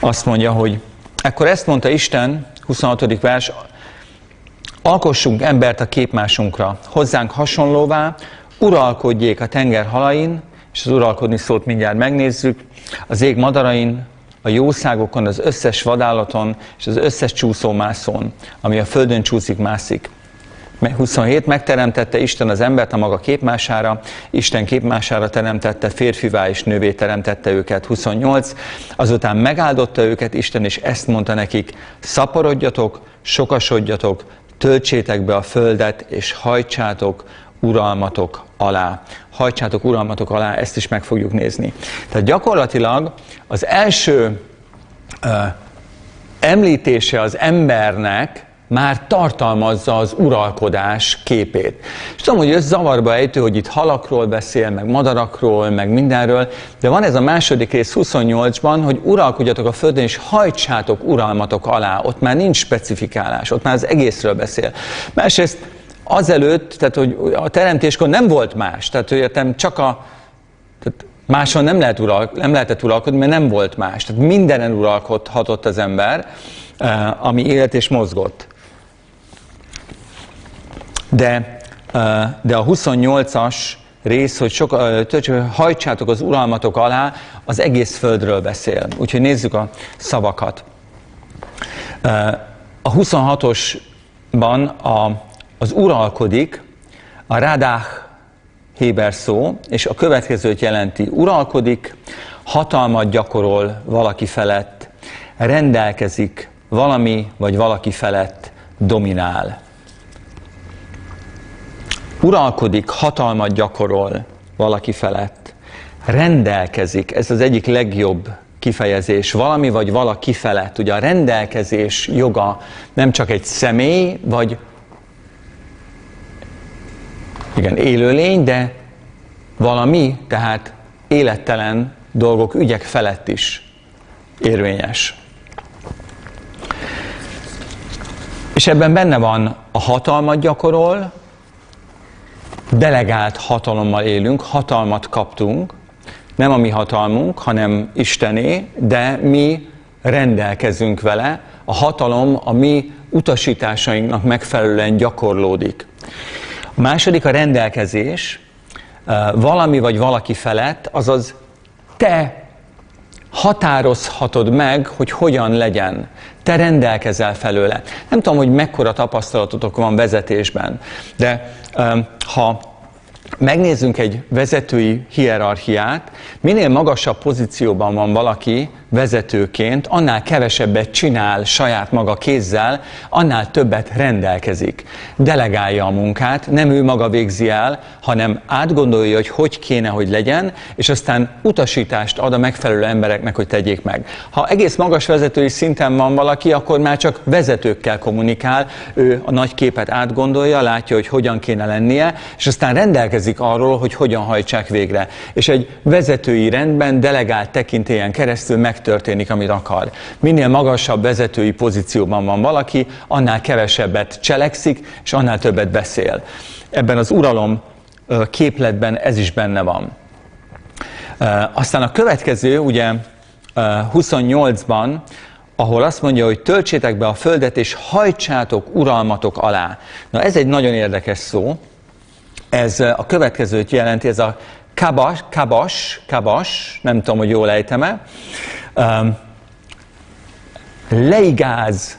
azt mondja, hogy ekkor ezt mondta Isten, huszonhatodik vers, alkossunk embert a képmásunkra, hozzánk hasonlóvá, uralkodjék a tenger halain, és az uralkodni szót mindjárt megnézzük, az ég madarain, a jószágokon, az összes vadállaton, és az összes csúszómászón, ami a földön csúszik, mászik. huszonhét. Megteremtette Isten az embert a maga képmására, Isten képmására teremtette, férfivá és nővé teremtette őket. huszonnyolc. Azután megáldotta őket Isten, és ezt mondta nekik, szaporodjatok, sokasodjatok, töltsétek be a földet, és hajtsátok uralmatok alá. Hajtsátok uralmatok alá, ezt is meg fogjuk nézni. Tehát gyakorlatilag az első uh, említése az embernek már tartalmazza az uralkodás képét. És tudom, hogy ez zavarba ejtő, hogy itt halakról beszél, meg madarakról, meg mindenről, de van ez a második rész huszonnyolcban, hogy uralkodjatok a földön, és hajtsátok uralmatok alá. Ott már nincs specifikálás, ott már az egészről beszél. Másrészt azelőtt, tehát hogy a teremtéskor nem volt más, tehát hogy értem, csak a... Tehát máson nem, lehet ural, nem lehetett uralkodni, mert nem volt más. Tehát mindenen uralkodhatott az ember, ami élt és mozgott. De, de a huszonnyolcas rész, hogy sok, hajtsátok az uralmatok alá, az egész földről beszél. Úgyhogy nézzük a szavakat. A huszonhatosban a, az uralkodik, a radáh héber szó, és a következőt jelenti. Uralkodik, hatalmat gyakorol valaki felett, rendelkezik, valami vagy valaki felett dominál. Uralkodik, hatalmat gyakorol valaki felett. Rendelkezik, ez az egyik legjobb kifejezés, valami vagy valaki felett. Ugye a rendelkezés joga nem csak egy személy, vagy igen, élőlény, de valami, tehát élettelen dolgok, ügyek felett is érvényes. És ebben benne van a hatalmat gyakorol, delegált hatalommal élünk, hatalmat kaptunk, nem a mi hatalmunk, hanem Istené, de mi rendelkezünk vele, a hatalom a mi utasításainknak megfelelően gyakorlódik. A második a rendelkezés, valami vagy valaki felett, azaz te határozhatod meg, hogy hogyan legyen. Te rendelkezel felőle. Nem tudom, hogy mekkora tapasztalatotok van vezetésben, de ha megnézzünk egy vezetői hierarchiát, minél magasabb pozícióban van valaki vezetőként, annál kevesebbet csinál saját maga kézzel, annál többet rendelkezik. Delegálja a munkát, nem ő maga végzi el, hanem átgondolja, hogy hogy kéne, hogy legyen, és aztán utasítást ad a megfelelő embereknek, hogy tegyék meg. Ha egész magas vezetői szinten van valaki, akkor már csak vezetőkkel kommunikál, ő a nagy képet átgondolja, látja, hogy hogyan kéne lennie, és aztán rendelkezik arról, hogy hogyan hajtsák végre. És egy vezetői rendben, delegált tekintélyen keresztül meg történik, amit akar. Minél magasabb vezetői pozícióban van valaki, annál kevesebbet cselekszik, és annál többet beszél. Ebben az uralom képletben ez is benne van. Aztán a következő, ugye huszonnyolcban, ahol azt mondja, hogy töltsétek be a földet, és hajtsátok uralmatok alá. Na ez egy nagyon érdekes szó. Ez a következőt jelenti, ez a Kabas, kabas, kabas, nem tudom, hogy jól ejtem-e. Leigáz,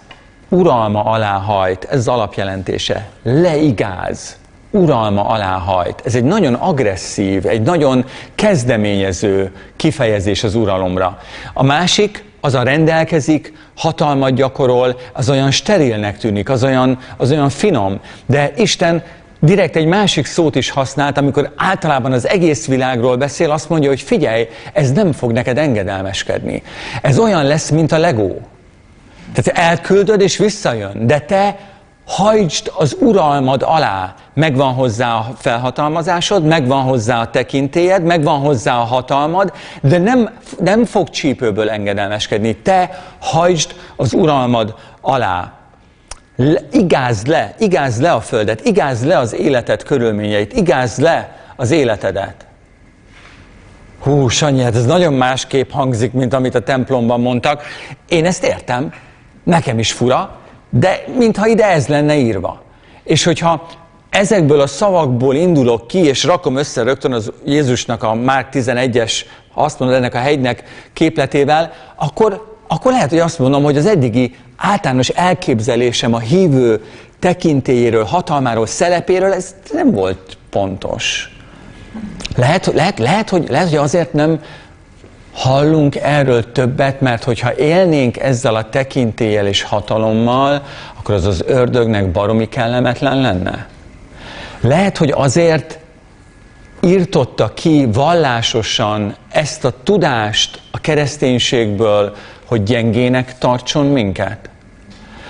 uralma alá hajt, ez az alapjelentése, leigáz, uralma alá hajt. Ez egy nagyon agresszív, egy nagyon kezdeményező kifejezés az uralomra. A másik, az a rendelkezik, hatalmat gyakorol, az olyan sterilnek tűnik, az olyan, az olyan finom, de Isten direkt egy másik szót is használt, amikor általában az egész világról beszél, azt mondja, hogy figyelj, ez nem fog neked engedelmeskedni. Ez olyan lesz, mint a legó. Tehát elküldöd és visszajön, de te hajtsd az uralmad alá. Megvan hozzá a felhatalmazásod, megvan hozzá a tekintélyed, megvan hozzá a hatalmad, de nem, nem fog csípőből engedelmeskedni. Te hajtsd az uralmad alá. Le, igázd le, igázd le a földet, igázd le az életed körülményeit, igázd le az életedet. Hú, Sanyi, hát ez nagyon másképp hangzik, mint amit a templomban mondtak. Én ezt értem, nekem is fura, de mintha ide ez lenne írva. És hogyha ezekből a szavakból indulok ki, és rakom össze rögtön az Jézusnak a Márk tizenegyes, azt mondod ennek a hegynek képletével, akkor... akkor lehet, hogy azt mondom, hogy az eddigi általános elképzelésem a hívő tekintélyéről, hatalmáról, szerepéről, ez nem volt pontos. Lehet, lehet, lehet, hogy, lehet, hogy azért nem hallunk erről többet, mert hogyha élnénk ezzel a tekintéllyel és hatalommal, akkor az az ördögnek baromi kellemetlen lenne. Lehet, hogy azért írtotta ki vallásosan ezt a tudást a kereszténységből, hogy gyengének tartson minket.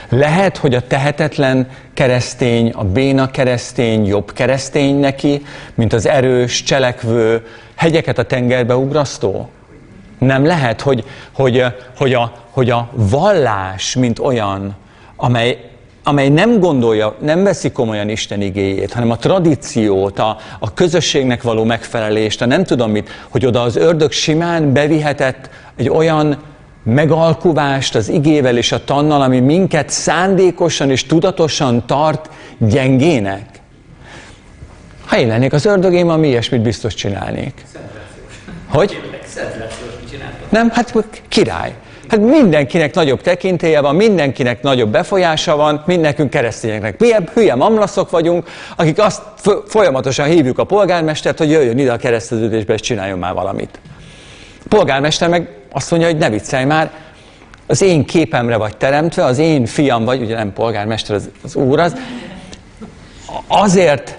Lehet, hogy a tehetetlen keresztény, a béna keresztény jobb keresztény neki, mint az erős, cselekvő, hegyeket a tengerbe ugrasztó. Nem lehet, hogy, hogy, hogy, a, hogy a vallás, mint olyan, amely amely nem gondolja, nem veszi komolyan Isten igéjét, hanem a tradíciót, a, a közösségnek való megfelelést, a nem tudom mit, hogy oda az ördög simán bevihetett egy olyan megalkuvást az igével és a tannal, ami minket szándékosan és tudatosan tart gyengének. Ha én lennék az ördög, én valami ilyesmit biztos csinálnék. Hogy? Nem, hát király. Hát mindenkinek nagyobb tekintélye van, mindenkinek nagyobb befolyása van, mind nekünk keresztényeknek. Mi hülye mamlaszok vagyunk, akik azt folyamatosan hívjuk a polgármestert, hogy jöjjön ide a kereszteződésbe és csináljon már valamit. A polgármester meg azt mondja, hogy ne viccelj már, az én képemre vagy teremtve, az én fiam vagy, ugye nem polgármester, az, az úr az, azért...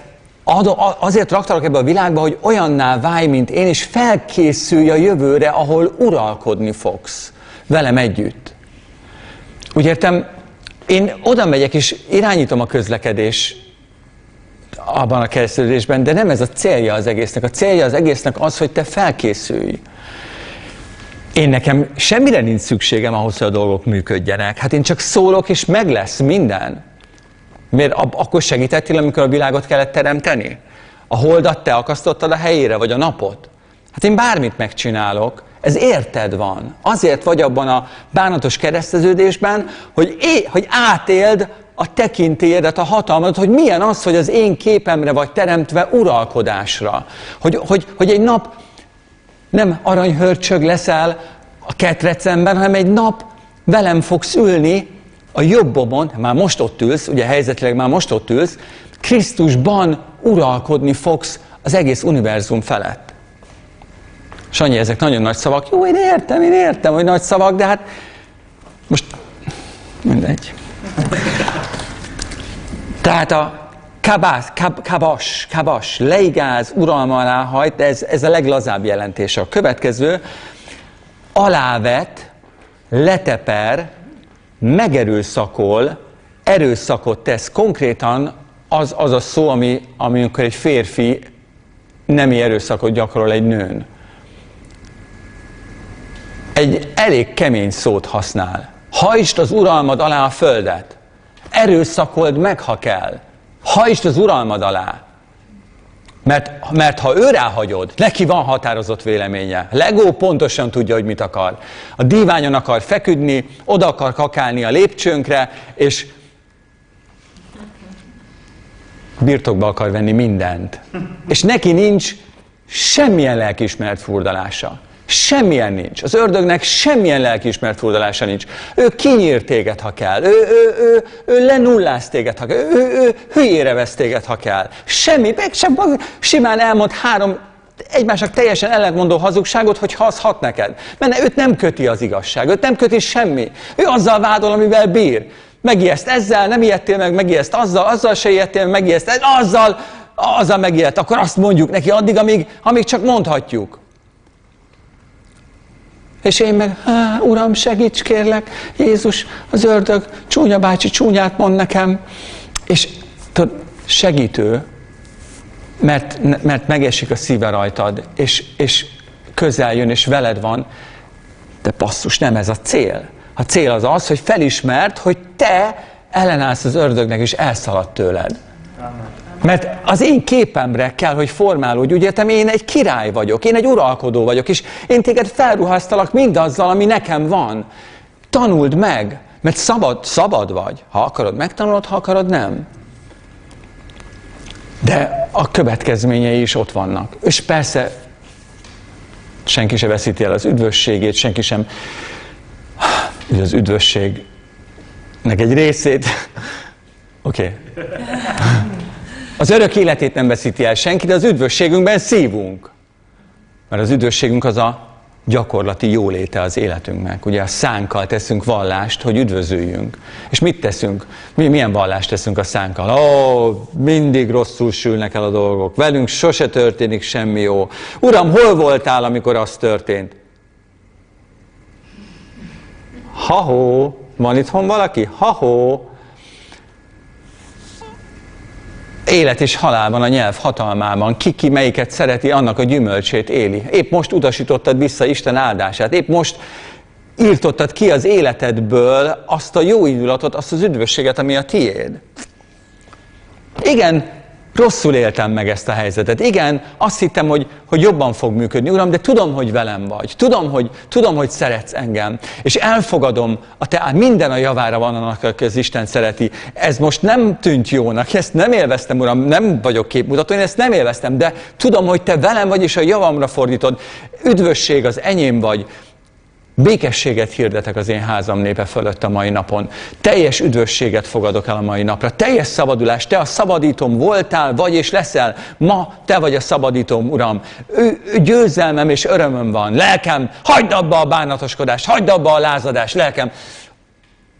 Azért raktalak ebbe a világba, hogy olyanná válj, mint én, és felkészülj a jövőre, ahol uralkodni fogsz velem együtt. Úgy értem, én oda megyek és irányítom a közlekedés abban a kereszteződésben, de nem ez a célja az egésznek. A célja az egésznek az, hogy te felkészülj. Én nekem semmire nincs szükségem ahhoz, hogy a dolgok működjenek. Hát én csak szólok, és meg lesz minden. Miért akkor segítettél, amikor a világot kellett teremteni? A holdat te akasztottad a helyére, vagy a napot? Hát én bármit megcsinálok, ez érted van. Azért vagy abban a bánatos kereszteződésben, hogy, é, hogy átéld a tekintélyedet, a hatalmat, hogy milyen az, hogy az én képemre vagy teremtve uralkodásra. Hogy, hogy, hogy egy nap nem aranyhörcsög leszel a ketrecemben, hanem egy nap velem fogsz ülni, a jobbomon, már most ott ülsz, ugye helyzetileg már most ott ülsz, Krisztusban uralkodni fogsz az egész univerzum felett. Sanyi, ezek nagyon nagy szavak. Jó, én értem, én értem, hogy nagy szavak, de hát most mindegy. Tehát a kabás, kab, kabas, kabas, leigáz, uralma alá hajt, ez, ez a leglazább jelentése. A következő, alávet, leteper, megerőszakol, erőszakot tesz. Konkrétan az, az a szó, ami, amikor egy férfi nemi erőszakot gyakorol egy nőn. Egy elég kemény szót használ. Hajtsd az uralmad alá a földet. Erőszakold meg, ha kell. Hajtsd az uralmad alá. Mert, mert ha ő ráhagyod, neki van határozott véleménye. Legó pontosan tudja, hogy mit akar. A díványon akar feküdni, oda akar kakálni a lépcsőnkre, és birtokba akar venni mindent. És neki nincs semmilyen lelkiismeret furdalása. Semmilyen nincs. Az ördögnek semmilyen lelkiismert furdalása nincs. Ő kinyír téged, ha kell. Ő, ő, ő, ő lenulláz téged, ha kell. Ő, ő, ő hülyére vesz téged, ha kell. Semmi, meg sem, simán elmond három egymásnak teljesen ellentmondó hazugságot, hogyha az hat neked. Mert őt nem köti az igazság, őt nem köti semmi. Ő azzal vádol, amivel bír. Megijeszt ezzel, nem ijedtél meg, megijeszt azzal, azzal se ijedtél meg, megijeszt azzal, azzal megijedt. Akkor azt mondjuk neki addig, amíg, amíg csak mondhatjuk. És én meg, Há, Uram, segíts kérlek, Jézus, az ördög csúnya bácsi csúnyát mond nekem. És tudod, segítő, mert, mert megesik a szíve rajtad, és, és közel jön, és veled van. De basszus, nem ez a cél. A cél az az, hogy felismerd, hogy te ellenállsz az ördögnek, és elszaladt tőled. Mert az én képemre kell, hogy formálódj. Úgy értem, én egy király vagyok, én egy uralkodó vagyok, és én téged felruháztalak mindazzal, ami nekem van. Tanuld meg, mert szabad, szabad vagy. Ha akarod, megtanulod, ha akarod, nem. De a következményei is ott vannak. És persze senki sem veszíti el az üdvösségét, senki sem... Ugye az üdvösségnek egy részét... Oké. Okay. Az örök életét nem veszíti el senki, de az üdvösségünkben szívunk. Mert az üdvösségünk az a gyakorlati jóléte az életünknek. Ugye a szánkkal teszünk vallást, hogy üdvözüljünk. És mit teszünk? Milyen vallást teszünk a szánkkal? Ó, mindig rosszul sülnek el a dolgok. Velünk sose történik semmi jó. Uram, hol voltál, amikor az történt? Ha-hó! Van itthon valaki? Ha-hó! Élet és halál van a nyelv hatalmában. Ki-ki melyiket szereti, annak a gyümölcsét éli. Épp most utasítottad vissza Isten áldását. Épp most írtottad ki az életedből azt a jó indulatot, azt az üdvösséget, ami a tiéd. Igen, rosszul éltem meg ezt a helyzetet. Igen, azt hittem, hogy, hogy jobban fog működni, Uram, de tudom, hogy velem vagy. Tudom, hogy, tudom, hogy szeretsz engem. És elfogadom, a te, minden a javára van annak, aki az Isten szereti. Ez most nem tűnt jónak, ezt nem élveztem, Uram, nem vagyok képmutató, én ezt nem élveztem, de tudom, hogy te velem vagy, és a javamra fordítod. Üdvösség az enyém vagy. Békességet hirdetek az én házam népe fölött a mai napon. Teljes üdvösséget fogadok el a mai napra. Teljes szabadulás. Te a szabadítom voltál, vagy és leszel. Ma te vagy a szabadítom, Uram. Ő, ő győzelmem és örömöm van. Lelkem, hagyd abba a bánatoskodást, hagyd abba a lázadást, lelkem.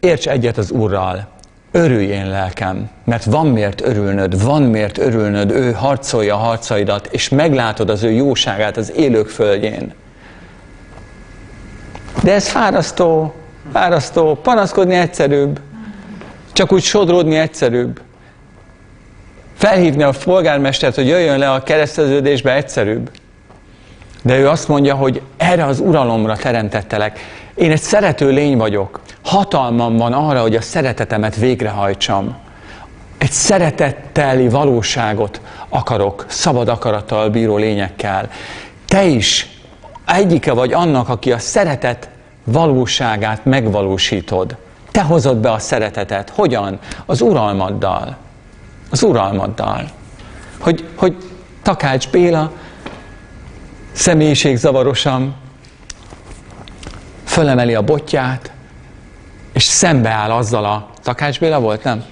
Érts egyet az Úrral. Örülj, én lelkem, mert van miért örülnöd, van miért örülnöd. Ő harcolja a harcaidat, és meglátod az ő jóságát az élők földjén. De ez fárasztó, fárasztó, panaszkodni egyszerűbb, csak úgy sodródni egyszerűbb. Felhívni a polgármestert, hogy jöjjön le a kereszteződésbe, egyszerűbb. De ő azt mondja, hogy erre az uralomra teremtettelek. Én egy szerető lény vagyok, hatalmam van arra, hogy a szeretetemet végrehajtsam. Egy szeretetteli valóságot akarok, szabad akarattal bíró lényekkel. Te is egyike vagy annak, aki a szeretet valóságát megvalósítod. Te hozod be a szeretetet. Hogyan? Az uralmaddal. Az uralmaddal. Hogy, hogy Takács Béla, személyiségzavarosan fölemeli a botját, és szembeáll azzal a... Takács Béla volt, nem?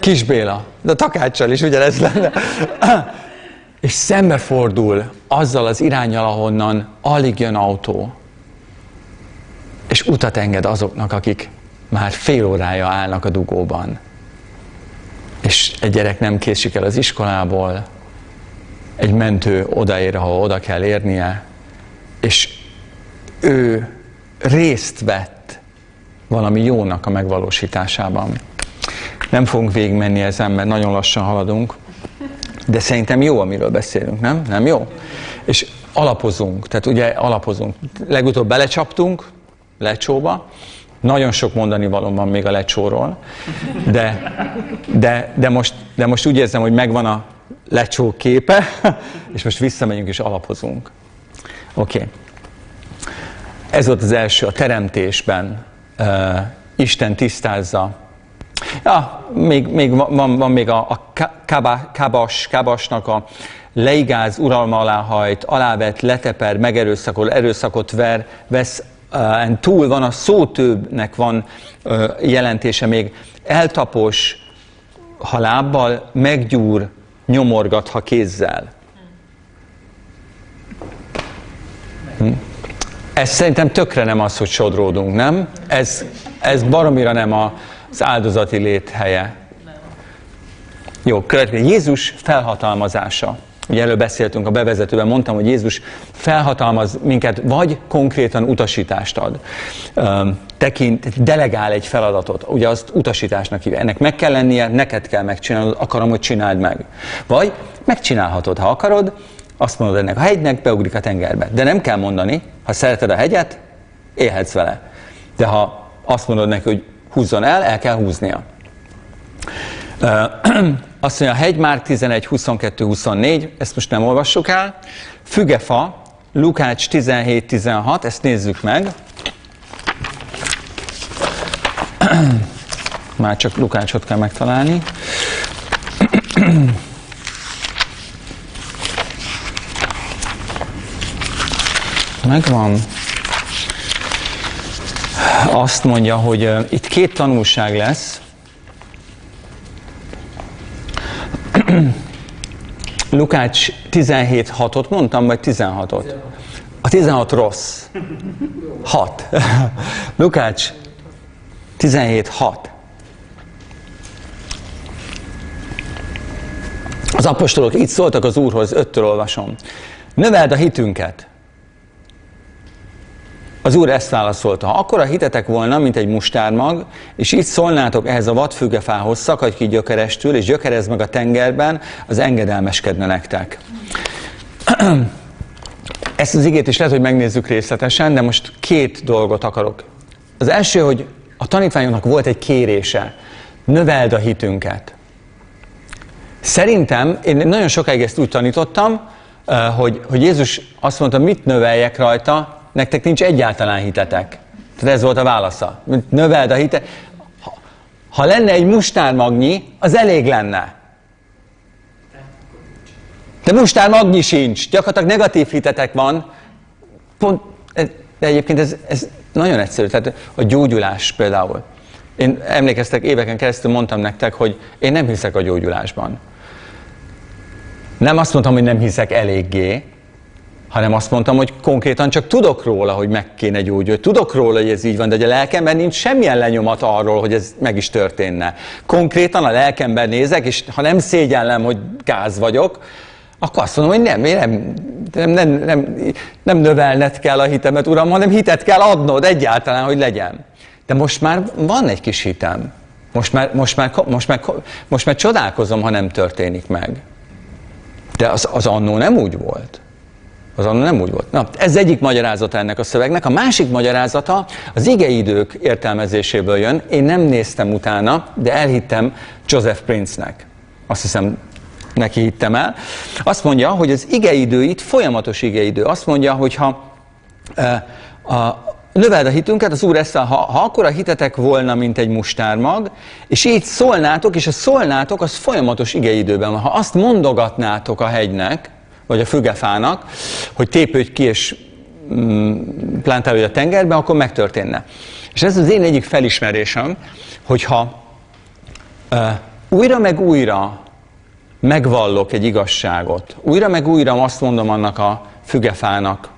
Kis Béla. De Takácssal is ugyanez lenne. És szembefordul azzal az iránnyal, ahonnan alig jön autó, és utat enged azoknak, akik már fél órája állnak a dugóban. És egy gyerek nem késik el az iskolából, egy mentő odaér, ahol oda kell érnie, és ő részt vett valami jónak a megvalósításában. Nem fogunk végigmenni ezen, mert nagyon lassan haladunk. De szerintem jó, amiről beszélünk, nem? Nem jó? És alapozunk, tehát ugye alapozunk. Legutóbb belecsaptunk lecsóba, nagyon sok mondani való van még a lecsóról, de, de, de, most, de most úgy érzem, hogy megvan a lecsó képe, és most visszamegyünk és alapozunk. Oké. Okay. Ez volt az első, a teremtésben uh, Isten tisztázza. Ja, még, még van, van még a, a kábás, kábasnak a leigáz, uralma alá hajt, alávet, leteper, megerőszakol, erőszakot ver, vesz, en túl van, a szótőbbnek van jelentése még. Eltapos, ha lábbal, meggyúr, nyomorgat, ha kézzel. Hm? Ez szerintem tökre nem az, hogy sodródunk, nem? Ez, ez baromira nem az áldozati lét helye. Jó, következő. Jézus felhatalmazása. Ugye előbb beszéltünk a bevezetőben, mondtam, hogy Jézus felhatalmaz minket, vagy konkrétan utasítást ad. Tekint, delegál egy feladatot, ugye azt utasításnak hívja. Ennek meg kell lennie, neked kell megcsinálnod, akarom, hogy csináld meg. Vagy megcsinálhatod, ha akarod, azt mondod ennek a hegynek, beugrik a tengerbe. De nem kell mondani, ha szereted a hegyet, élhetsz vele. De ha azt mondod neki, hogy húzzon el, el kell húznia. Azt mondja, a hegy Márk tizenegy, huszonkettő, huszonnégy, ezt most nem olvassuk el. Fügefa, Lukács tizenhét, tizenhat, ezt nézzük meg. Már csak Lukácsot kell megtalálni. Megvan. Azt mondja, hogy itt két tanulság lesz. Lukács tizenhét hatot mondtam, vagy tizenhatot? A tizenhat rossz. hat. Lukács tizenhét hat. Az apostolok így szóltak az Úrhoz, öttől olvasom. Növeld a hitünket. Az Úr ezt válaszolta, ha akkora hitetek volna, mint egy mustármag, és így szólnátok ehhez a vadfügefához, szakadj ki gyökerestül, és gyökerezd meg a tengerben, az engedelmeskedne nektek. Ezt az igét is lehet, hogy megnézzük részletesen, de most két dolgot akarok. Az első, hogy a tanítványoknak volt egy kérése, növeld a hitünket. Szerintem, én nagyon sokáig ezt úgy tanítottam, hogy, hogy Jézus azt mondta, mit növeljek rajta, nektek nincs egyáltalán hitetek. Tehát ez volt a válasza. Növeld a hitet. Ha, ha lenne egy mustármagnyi, az elég lenne. De mustármagnyi sincs. Gyakorlatilag negatív hitetek van. Pont, de egyébként ez, ez nagyon egyszerű. Tehát a gyógyulás például. Én emlékeztek, éveken keresztül mondtam nektek, hogy én nem hiszek a gyógyulásban. Nem azt mondtam, hogy nem hiszek eléggé, hanem azt mondtam, hogy konkrétan csak tudok róla, hogy meg kéne gyógyulni. Tudok róla, hogy ez így van, de a lelkemben nincs semmilyen lenyomat arról, hogy ez meg is történne. Konkrétan a lelkemben nézek, és ha nem szégyellem, hogy gáz vagyok, akkor azt mondom, hogy nem, nem, nem, nem, nem, nem növelned kell a hitemet, Uram, hanem hitet kell adnod egyáltalán, hogy legyen. De most már van egy kis hitem. Most már, most már, most már, most már csodálkozom, ha nem történik meg. De az, az annó nem úgy volt. Azon nem úgy volt. Na, ez egyik magyarázata ennek a szövegnek. A másik magyarázata az igeidők értelmezéséből jön. Én nem néztem utána, de elhittem Joseph Prince-nek. Azt hiszem, neki hittem el. Azt mondja, hogy az igeidő itt folyamatos igeidő. Azt mondja, hogy ha a, a, növeld a hitünket, az Úr ezt, ha, ha akkora hitetek volna, mint egy mustármag, és így szólnátok, és a szólnátok, az folyamatos igeidőben van. Ha azt mondogatnátok a hegynek, vagy a fügefának, hogy tépődj ki és mm, plántálódj a tengerbe, akkor megtörténne. És ez az én egyik felismerésem, hogyha uh, újra meg újra megvallok egy igazságot, újra meg újra azt mondom annak a fügefának,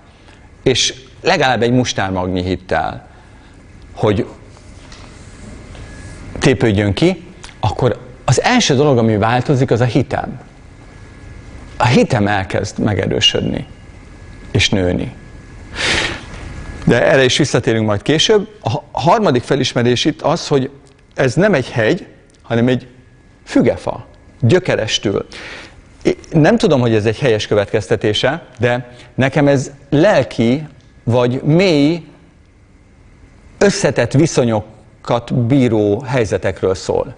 és legalább egy mustármagnyi hittel, hogy tépődjön ki, akkor az első dolog, ami változik, az a hitem. A hitem elkezd megerősödni és nőni. De erre is visszatérünk majd később. A harmadik felismerés itt az, hogy ez nem egy hegy, hanem egy fügefa, gyökerestül. Én nem tudom, hogy ez egy helyes következtetése, de nekem ez lelki vagy mély összetett viszonyokat bíró helyzetekről szól.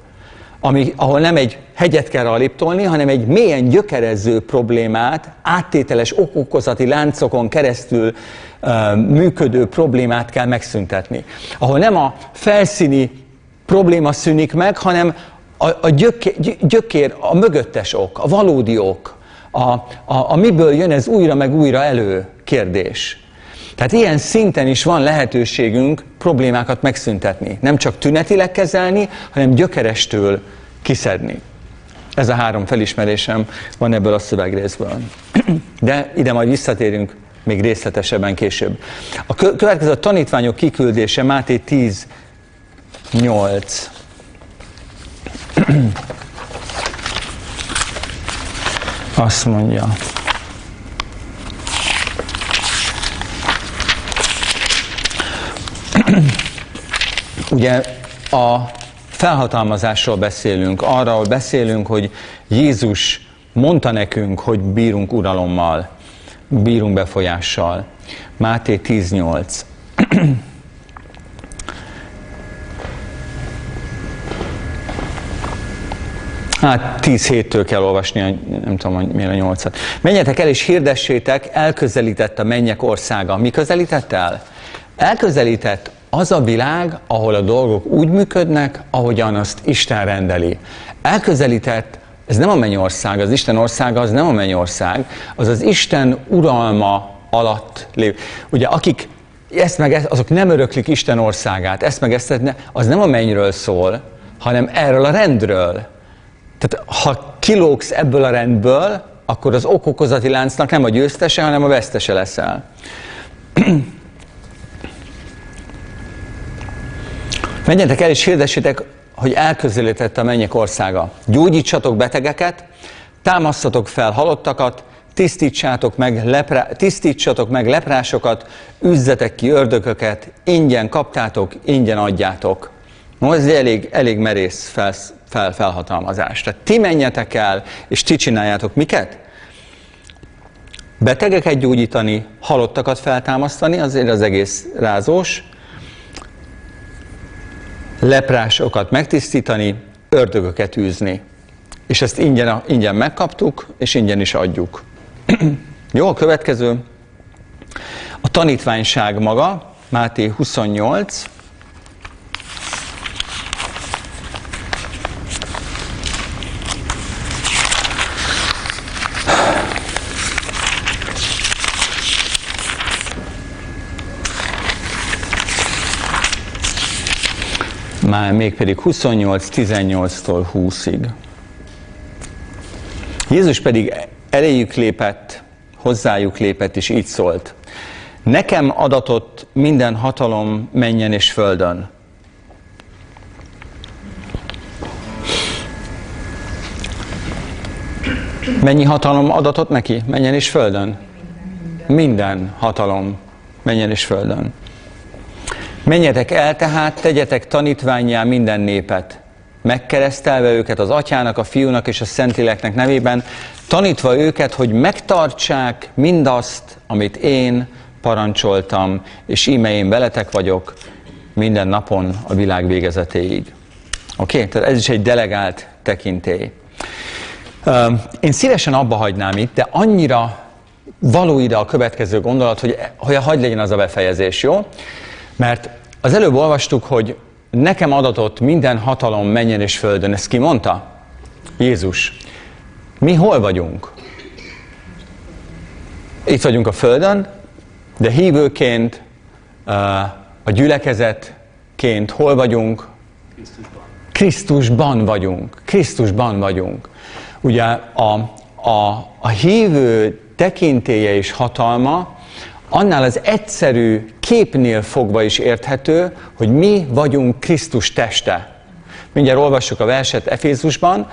Ami, ahol nem egy hegyet kell raliptolni, hanem egy mélyen gyökerező problémát, áttételes okokozati láncokon keresztül uh, működő problémát kell megszüntetni. Ahol nem a felszíni probléma szűnik meg, hanem a, a gyökér, gyökér, a mögöttes ok, a valódi ok, A, a, a miből jön ez újra meg újra elő kérdés. Tehát ilyen szinten is van lehetőségünk problémákat megszüntetni. Nem csak tünetileg kezelni, hanem gyökerestől kiszedni. Ez a három felismerésem van ebből a szövegrészből. De ide majd visszatérünk még részletesebben később. A következő a tanítványok kiküldése, Máté tíz nyolc. Azt mondja. Ugye a felhatalmazásról beszélünk, arról beszélünk, hogy Jézus mondta nekünk, hogy bírunk uralommal, bírunk befolyással. Máté tíz nyolc. Hát tíz héttől kell olvasni, a, nem tudom, hogy miért a nyolcat. Menjetek el és hirdessétek, elközelített a mennyek országa. Mi közelített el? Elközelített az a világ, ahol a dolgok úgy működnek, ahogyan azt Isten rendeli. Elközelített, ez nem a mennyország, az Isten országa, az nem a mennyország, az az Isten uralma alatt lévő. Ugye akik ezt meg ezt, azok nem öröklik Isten országát, ezt meg ezt, az nem a mennyről szól, hanem erről a rendről. Tehát ha kilógsz ebből a rendből, akkor az okokozati láncnak nem a győztese, hanem a vesztese leszel. Menjetek el és hirdessétek, hogy elközelített a mennyek országa. Gyógyítsatok betegeket, támasztatok fel halottakat, tisztítsátok meg, lepra, tisztítsatok meg leprásokat, üzzetek ki ördököket, ingyen kaptátok, ingyen adjátok. No, ez elég, elég merész felsz. Fel, felhatalmazás. Tehát ti menjetek el, és ti csináljátok miket? Betegeket gyógyítani, halottakat feltámasztani, azért az egész rázós. Leprásokat megtisztítani, ördögöket űzni. És ezt ingyen, ingyen megkaptuk, és ingyen is adjuk. Jó, a következő. A tanítványság maga, Máté huszonnyolc. Már mégpedig huszonnyolc tizennyolctól húszig. Jézus pedig eléjük lépett, hozzájuk lépett, és így szólt. Nekem adatott minden hatalom mennyen és földön. Mennyi hatalom adatott neki? Mennyen és földön? Minden hatalom mennyen és földön. Menjetek el tehát, tegyetek tanítvánnyá minden népet, megkeresztelve őket az Atyának, a Fiúnak és a Szentléleknek nevében, tanítva őket, hogy megtartsák mindazt, amit én parancsoltam, és íme én veletek vagyok minden napon a világ végezetéig. Oké? Okay? Tehát ez is egy delegált tekintély. Én szívesen abba hagynám itt, de annyira való ide a következő gondolat, hogy, hogy hagyd legyen az a befejezés, jó? Mert az előbb olvastuk, hogy nekem adatott minden hatalom mennyen és földön. Ezt ki mondta? Jézus. Mi hol vagyunk? Itt vagyunk a földön, de hívőként, a gyülekezetként hol vagyunk? Krisztusban. Krisztusban vagyunk. Krisztusban vagyunk. Ugye a, a, a hívő tekintélye és hatalma annál az egyszerű képnél fogva is érthető, hogy mi vagyunk Krisztus teste. Mindjárt olvassuk a verset Efézusban.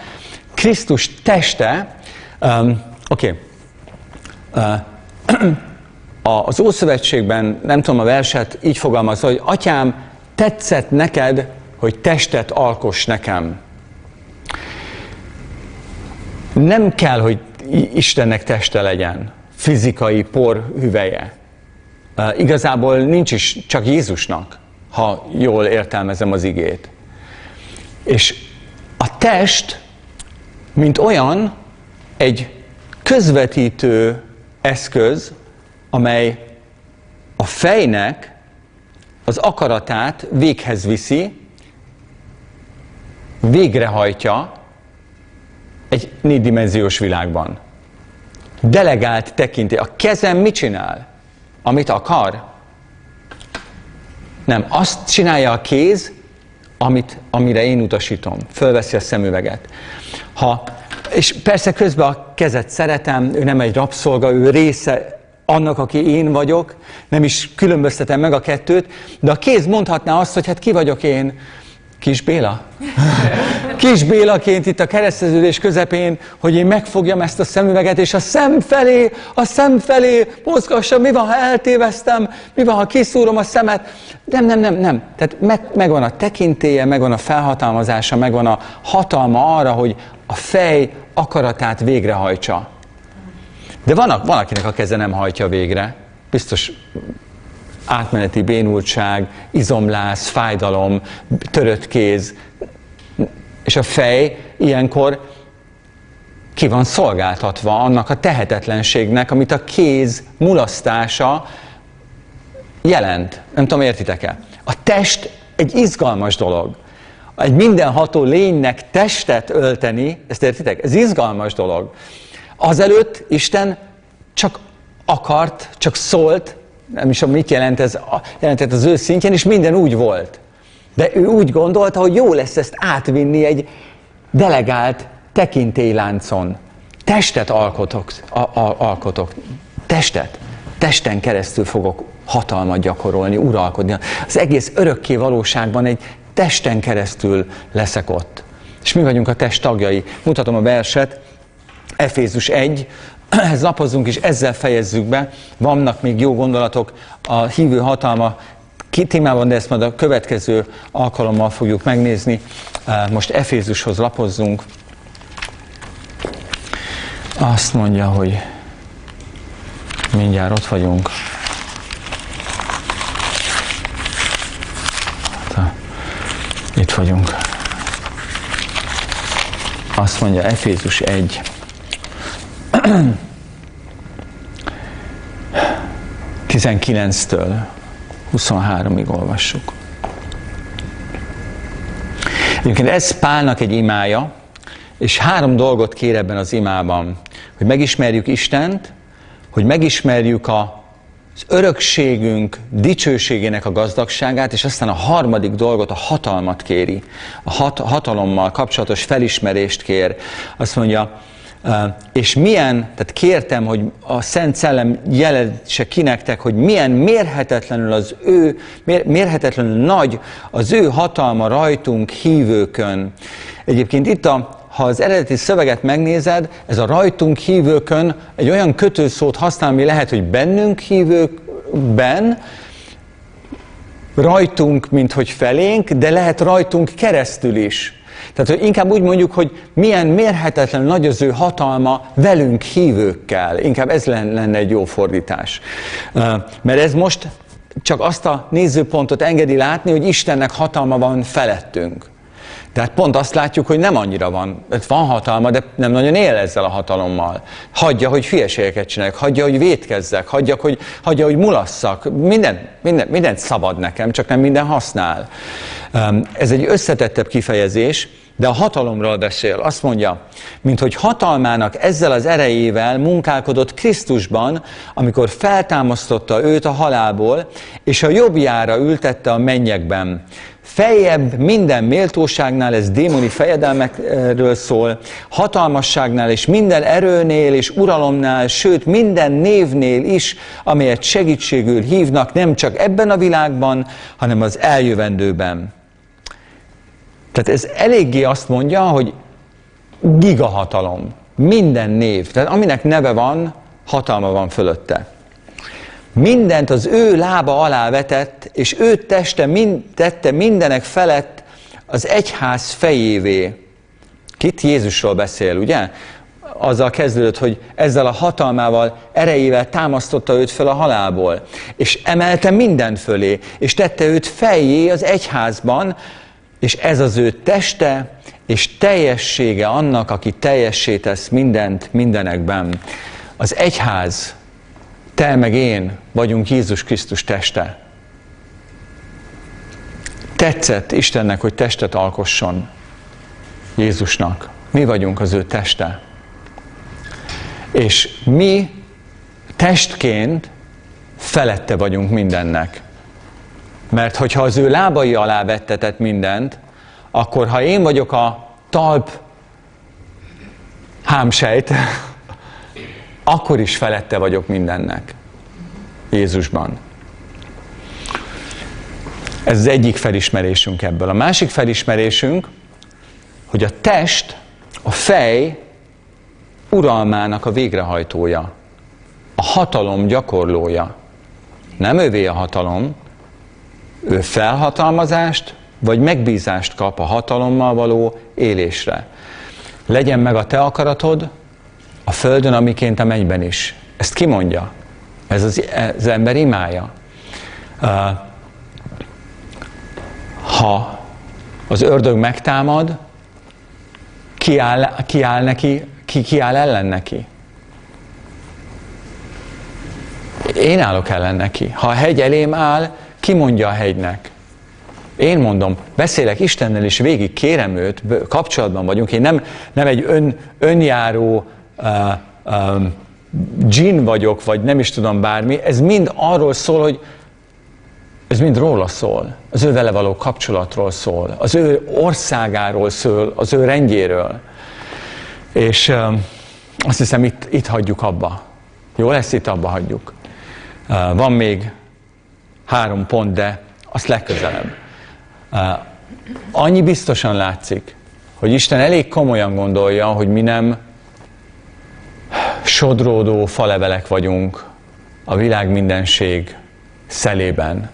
Krisztus teste, um, oké, okay. uh, az Ószövetségben, nem tudom, a verset így fogalmazza, hogy Atyám, tetszett neked, hogy testet alkoss nekem. Nem kell, hogy Istennek teste legyen, fizikai porhüvelye. Uh, igazából nincs is, csak Jézusnak, ha jól értelmezem az igét. És a test, mint olyan, egy közvetítő eszköz, amely a fejnek az akaratát véghez viszi, végrehajtja egy négydimenziós világban. Delegált tekintély. A kezem mit csinál? Amit akar? Nem, azt csinálja a kéz, amit, amire én utasítom. Fölveszi a szemüveget. Ha, és persze közben a kezet szeretem, ő nem egy rabszolga, ő része annak, aki én vagyok, nem is különböztetem meg a kettőt, de a kéz mondhatná azt, hogy hát ki vagyok én? Kis Béla? Kis Bélaként itt a kereszteződés közepén, hogy én megfogjam ezt a szemüveget, és a szem felé, a szem felé mozgassam, mi van, ha eltévesztem, mi van, ha kiszúrom a szemet. Nem, nem, nem, nem. Tehát meg, megvan a tekintélye, megvan a felhatalmazása, megvan a hatalma arra, hogy a fej akaratát végrehajtsa. De van, van akinek a keze nem hajtja végre. Biztos átmeneti bénultság, izomláz, fájdalom, törött kéz. És a fej ilyenkor ki van szolgáltatva annak a tehetetlenségnek, amit a kéz mulasztása jelent. Nem tudom, értitek-e? A test egy izgalmas dolog. Egy mindenható lénynek testet ölteni, ezt értitek? Ez izgalmas dolog. Azelőtt Isten csak akart, csak szólt, nem is tudom, mit jelent ez, jelentett az ő szintjén, és minden úgy volt. De ő úgy gondolta, hogy jó lesz ezt átvinni egy delegált tekintélyláncon. Testet alkotok, a, a, alkotok. Testet. Testen keresztül fogok hatalmat gyakorolni, uralkodni. Az egész örökké valóságban egy testen keresztül leszek ott. És mi vagyunk a test tagjai. Mutatom a verset. Efézus egy. Ehhez lapozzunk, és ezzel fejezzük be. Vannak még jó gondolatok a hívő hatalma témában, de ezt majd a következő alkalommal fogjuk megnézni. Most Efézushoz lapozzunk. Azt mondja, hogy mindjárt ott vagyunk. Itt vagyunk. Azt mondja Efézus egy. tizenkilenctől huszonháromig olvassuk. Egyébként ez Pálnak egy imája, és három dolgot kér ebben az imában. Hogy megismerjük Istent, hogy megismerjük az örökségünk dicsőségének a gazdagságát, és aztán a harmadik dolgot, a hatalmat kéri. A hat- hatalommal kapcsolatos felismerést kér. Azt mondja, és milyen, tehát kértem, hogy a Szent Szellem jelentse ki nektek, hogy milyen mérhetetlenül az ő, mér, mérhetetlenül nagy az ő hatalma rajtunk hívőkön. Egyébként itt, a, ha az eredeti szöveget megnézed, ez a rajtunk hívőkön egy olyan kötőszót használ, ami lehet, hogy bennünk hívőkben, rajtunk, mint hogy felénk, de lehet rajtunk keresztül is. Tehát, hogy inkább úgy mondjuk, hogy milyen mérhetetlen nagy az ő hatalma velünk hívőkkel. Inkább ez lenne egy jó fordítás. Mert ez most csak azt a nézőpontot engedi látni, hogy Istennek hatalma van felettünk. Tehát pont azt látjuk, hogy nem annyira van. Van hatalma, de nem nagyon él ezzel a hatalommal. Hagyja, hogy hülyeségeket csináljak, hagyja, hogy vétkezzek, hagyja, hogy, hagyja, hogy mulasszak. Minden, minden, mindent szabad nekem, csak nem minden használ. Ez egy összetettebb kifejezés, de a hatalomról beszél. Azt mondja, minthogy hatalmának ezzel az erejével munkálkodott Krisztusban, amikor feltámasztotta őt a halálból, és a jobbjára ültette a mennyekben. Feljebb minden méltóságnál, ez démoni fejedelmekről szól, hatalmasságnál és minden erőnél és uralomnál, sőt minden névnél is, amelyet segítségül hívnak, nem csak ebben a világban, hanem az eljövendőben. Tehát ez eléggé azt mondja, hogy gigahatalom, minden név, tehát aminek neve van, hatalma van fölötte. Mindent az ő lába alá vetett, és ő teste mind, tette mindenek felett az egyház fejévé. Kit? Jézusról beszél, ugye? Azzal kezdődött, hogy ezzel a hatalmával, erejével támasztotta őt fel a halálból, és emelte minden fölé, és tette őt fejé az egyházban, és ez az ő teste, és teljessége annak, aki teljessé tesz mindent mindenekben. Az egyház, te meg én vagyunk Jézus Krisztus teste. Tetszett Istennek, hogy testet alkosson Jézusnak. Mi vagyunk az ő teste. És mi testként felette vagyunk mindennek. Mert hogyha az ő lábai alá vettetett mindent, akkor ha én vagyok a talp hámsejt, akkor is felette vagyok mindennek. Jézusban. Ez az egyik felismerésünk ebből. A másik felismerésünk, hogy a test, a fej uralmának a végrehajtója. A hatalom gyakorlója. Nem ővé a hatalom, ő felhatalmazást vagy megbízást kap a hatalommal való élésre. Legyen meg a te akaratod a földön, amiként a mennyben is. Ezt kimondja. Ez az, az ember imája. Ha az ördög megtámad, kiáll, kiáll neki, ki, kiáll ellen neki? Én állok ellen neki. Ha a hegy elém áll, ki mondja a hegynek? Én mondom, beszélek Istennel is végig, kérem őt, kapcsolatban vagyunk. Én nem, nem egy ön, önjáró dzsinn uh, um, vagyok, vagy nem is tudom bármi. Ez mind arról szól, hogy ez mind róla szól. Az ő vele való kapcsolatról szól. Az ő országáról szól, az ő rendjéről. És um, azt hiszem, itt, itt hagyjuk abba. Jó lesz, itt abba hagyjuk. Uh, van még három pont, de azt legközelebb. Uh, annyi biztosan látszik, hogy Isten elég komolyan gondolja, hogy mi nem sodródó falevelek vagyunk a világ mindenség szelében,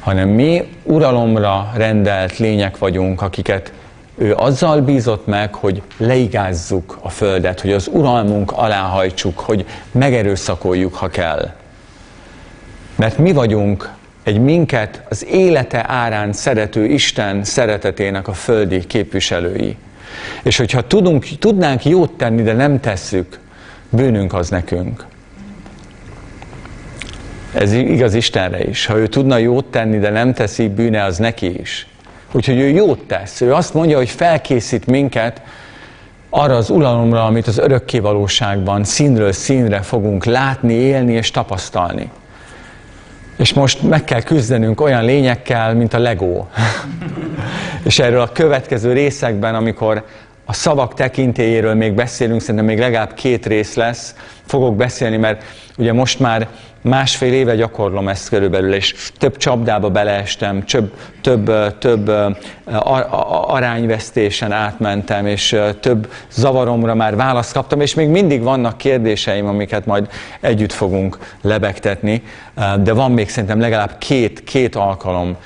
hanem mi uralomra rendelt lények vagyunk, akiket ő azzal bízott meg, hogy leigázzuk a földet, hogy az uralmunk alá hajtsuk, hogy megerőszakoljuk, ha kell. Mert mi vagyunk egy minket az élete árán szerető Isten szeretetének a földi képviselői. És hogyha tudunk, tudnánk jót tenni, de nem tesszük, bűnünk az nekünk. Ez igaz Istenre is. Ha ő tudna jót tenni, de nem teszi, bűne az neki is. Úgyhogy ő jót tesz. Ő azt mondja, hogy felkészít minket arra az uralomra, amit az örökkévalóságban színről színre fogunk látni, élni és tapasztalni. És most meg kell küzdenünk olyan lényekkel, mint a Legó. És erről a következő részekben, amikor a szavak tekintélyéről még beszélünk, szerintem még legalább két rész lesz, fogok beszélni, mert ugye most már másfél éve gyakorlom ezt körülbelül, és több csapdába beleestem, több, több, több arányvesztésen átmentem, és több zavaromra már választ kaptam, és még mindig vannak kérdéseim, amiket majd együtt fogunk lebegtetni, de van még szerintem legalább két, két alkalom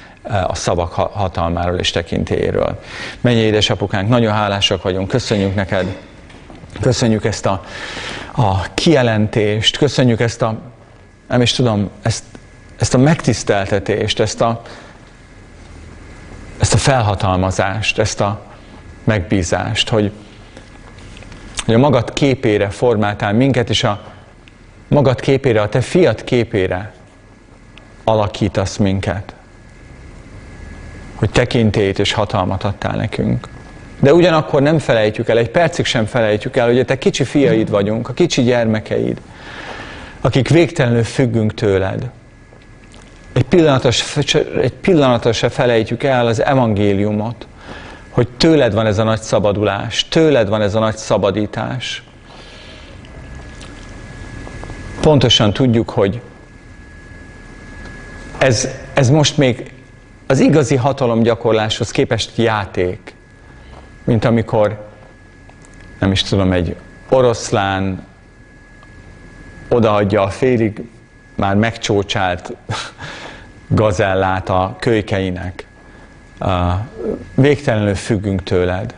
a szavak hatalmáról és tekintélyéről. Menj, édesapukánk, nagyon hálásak vagyunk, köszönjük neked, köszönjük ezt a, a kijelentést, köszönjük ezt a, nem is tudom, ezt, ezt a megtiszteltetést, ezt a, ezt a felhatalmazást, ezt a megbízást, hogy, hogy a magad képére formáltál minket, és a magad képére, a te fiad képére alakítasz minket. Hogy tekintélyt és hatalmat adtál nekünk. De ugyanakkor nem felejtjük el, egy percig sem felejtjük el, hogy a te kicsi fiaid vagyunk, a kicsi gyermekeid, akik végtelenül függünk tőled. Egy pillanatra, egy pillanatra se felejtjük el az evangéliumot, hogy tőled van ez a nagy szabadulás, tőled van ez a nagy szabadítás. Pontosan tudjuk, hogy ez, ez most még az igazi hatalomgyakorláshoz képest játék, mint amikor, nem is tudom, egy oroszlán odaadja a félig már megcsócsált gazellát a kölykeinek. Végtelenül függünk tőled.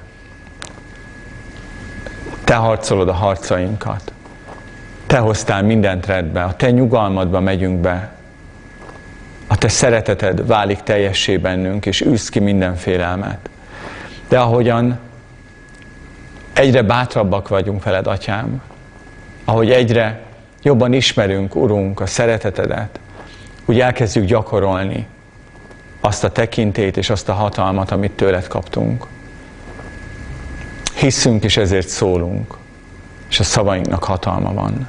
Te harcolod a harcainkat. Te hoztál mindent rendbe, a te nyugalmadba megyünk be. A te szereteted válik teljessé bennünk, és űz ki minden félelmet. De ahogyan egyre bátrabbak vagyunk veled, Atyám, ahogy egyre jobban ismerünk, Urunk, a szeretetedet, úgy elkezdjük gyakorolni azt a tekintélyt és azt a hatalmat, amit tőled kaptunk. Hiszünk, és ezért szólunk. És és a szavainknak hatalma van.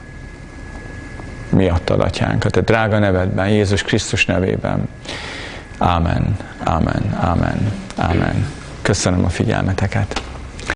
Miattad, Atyánk, a Te drága nevedben, Jézus Krisztus nevében. Ámen, ámen, ámen, ámen. Köszönöm a figyelmeteket.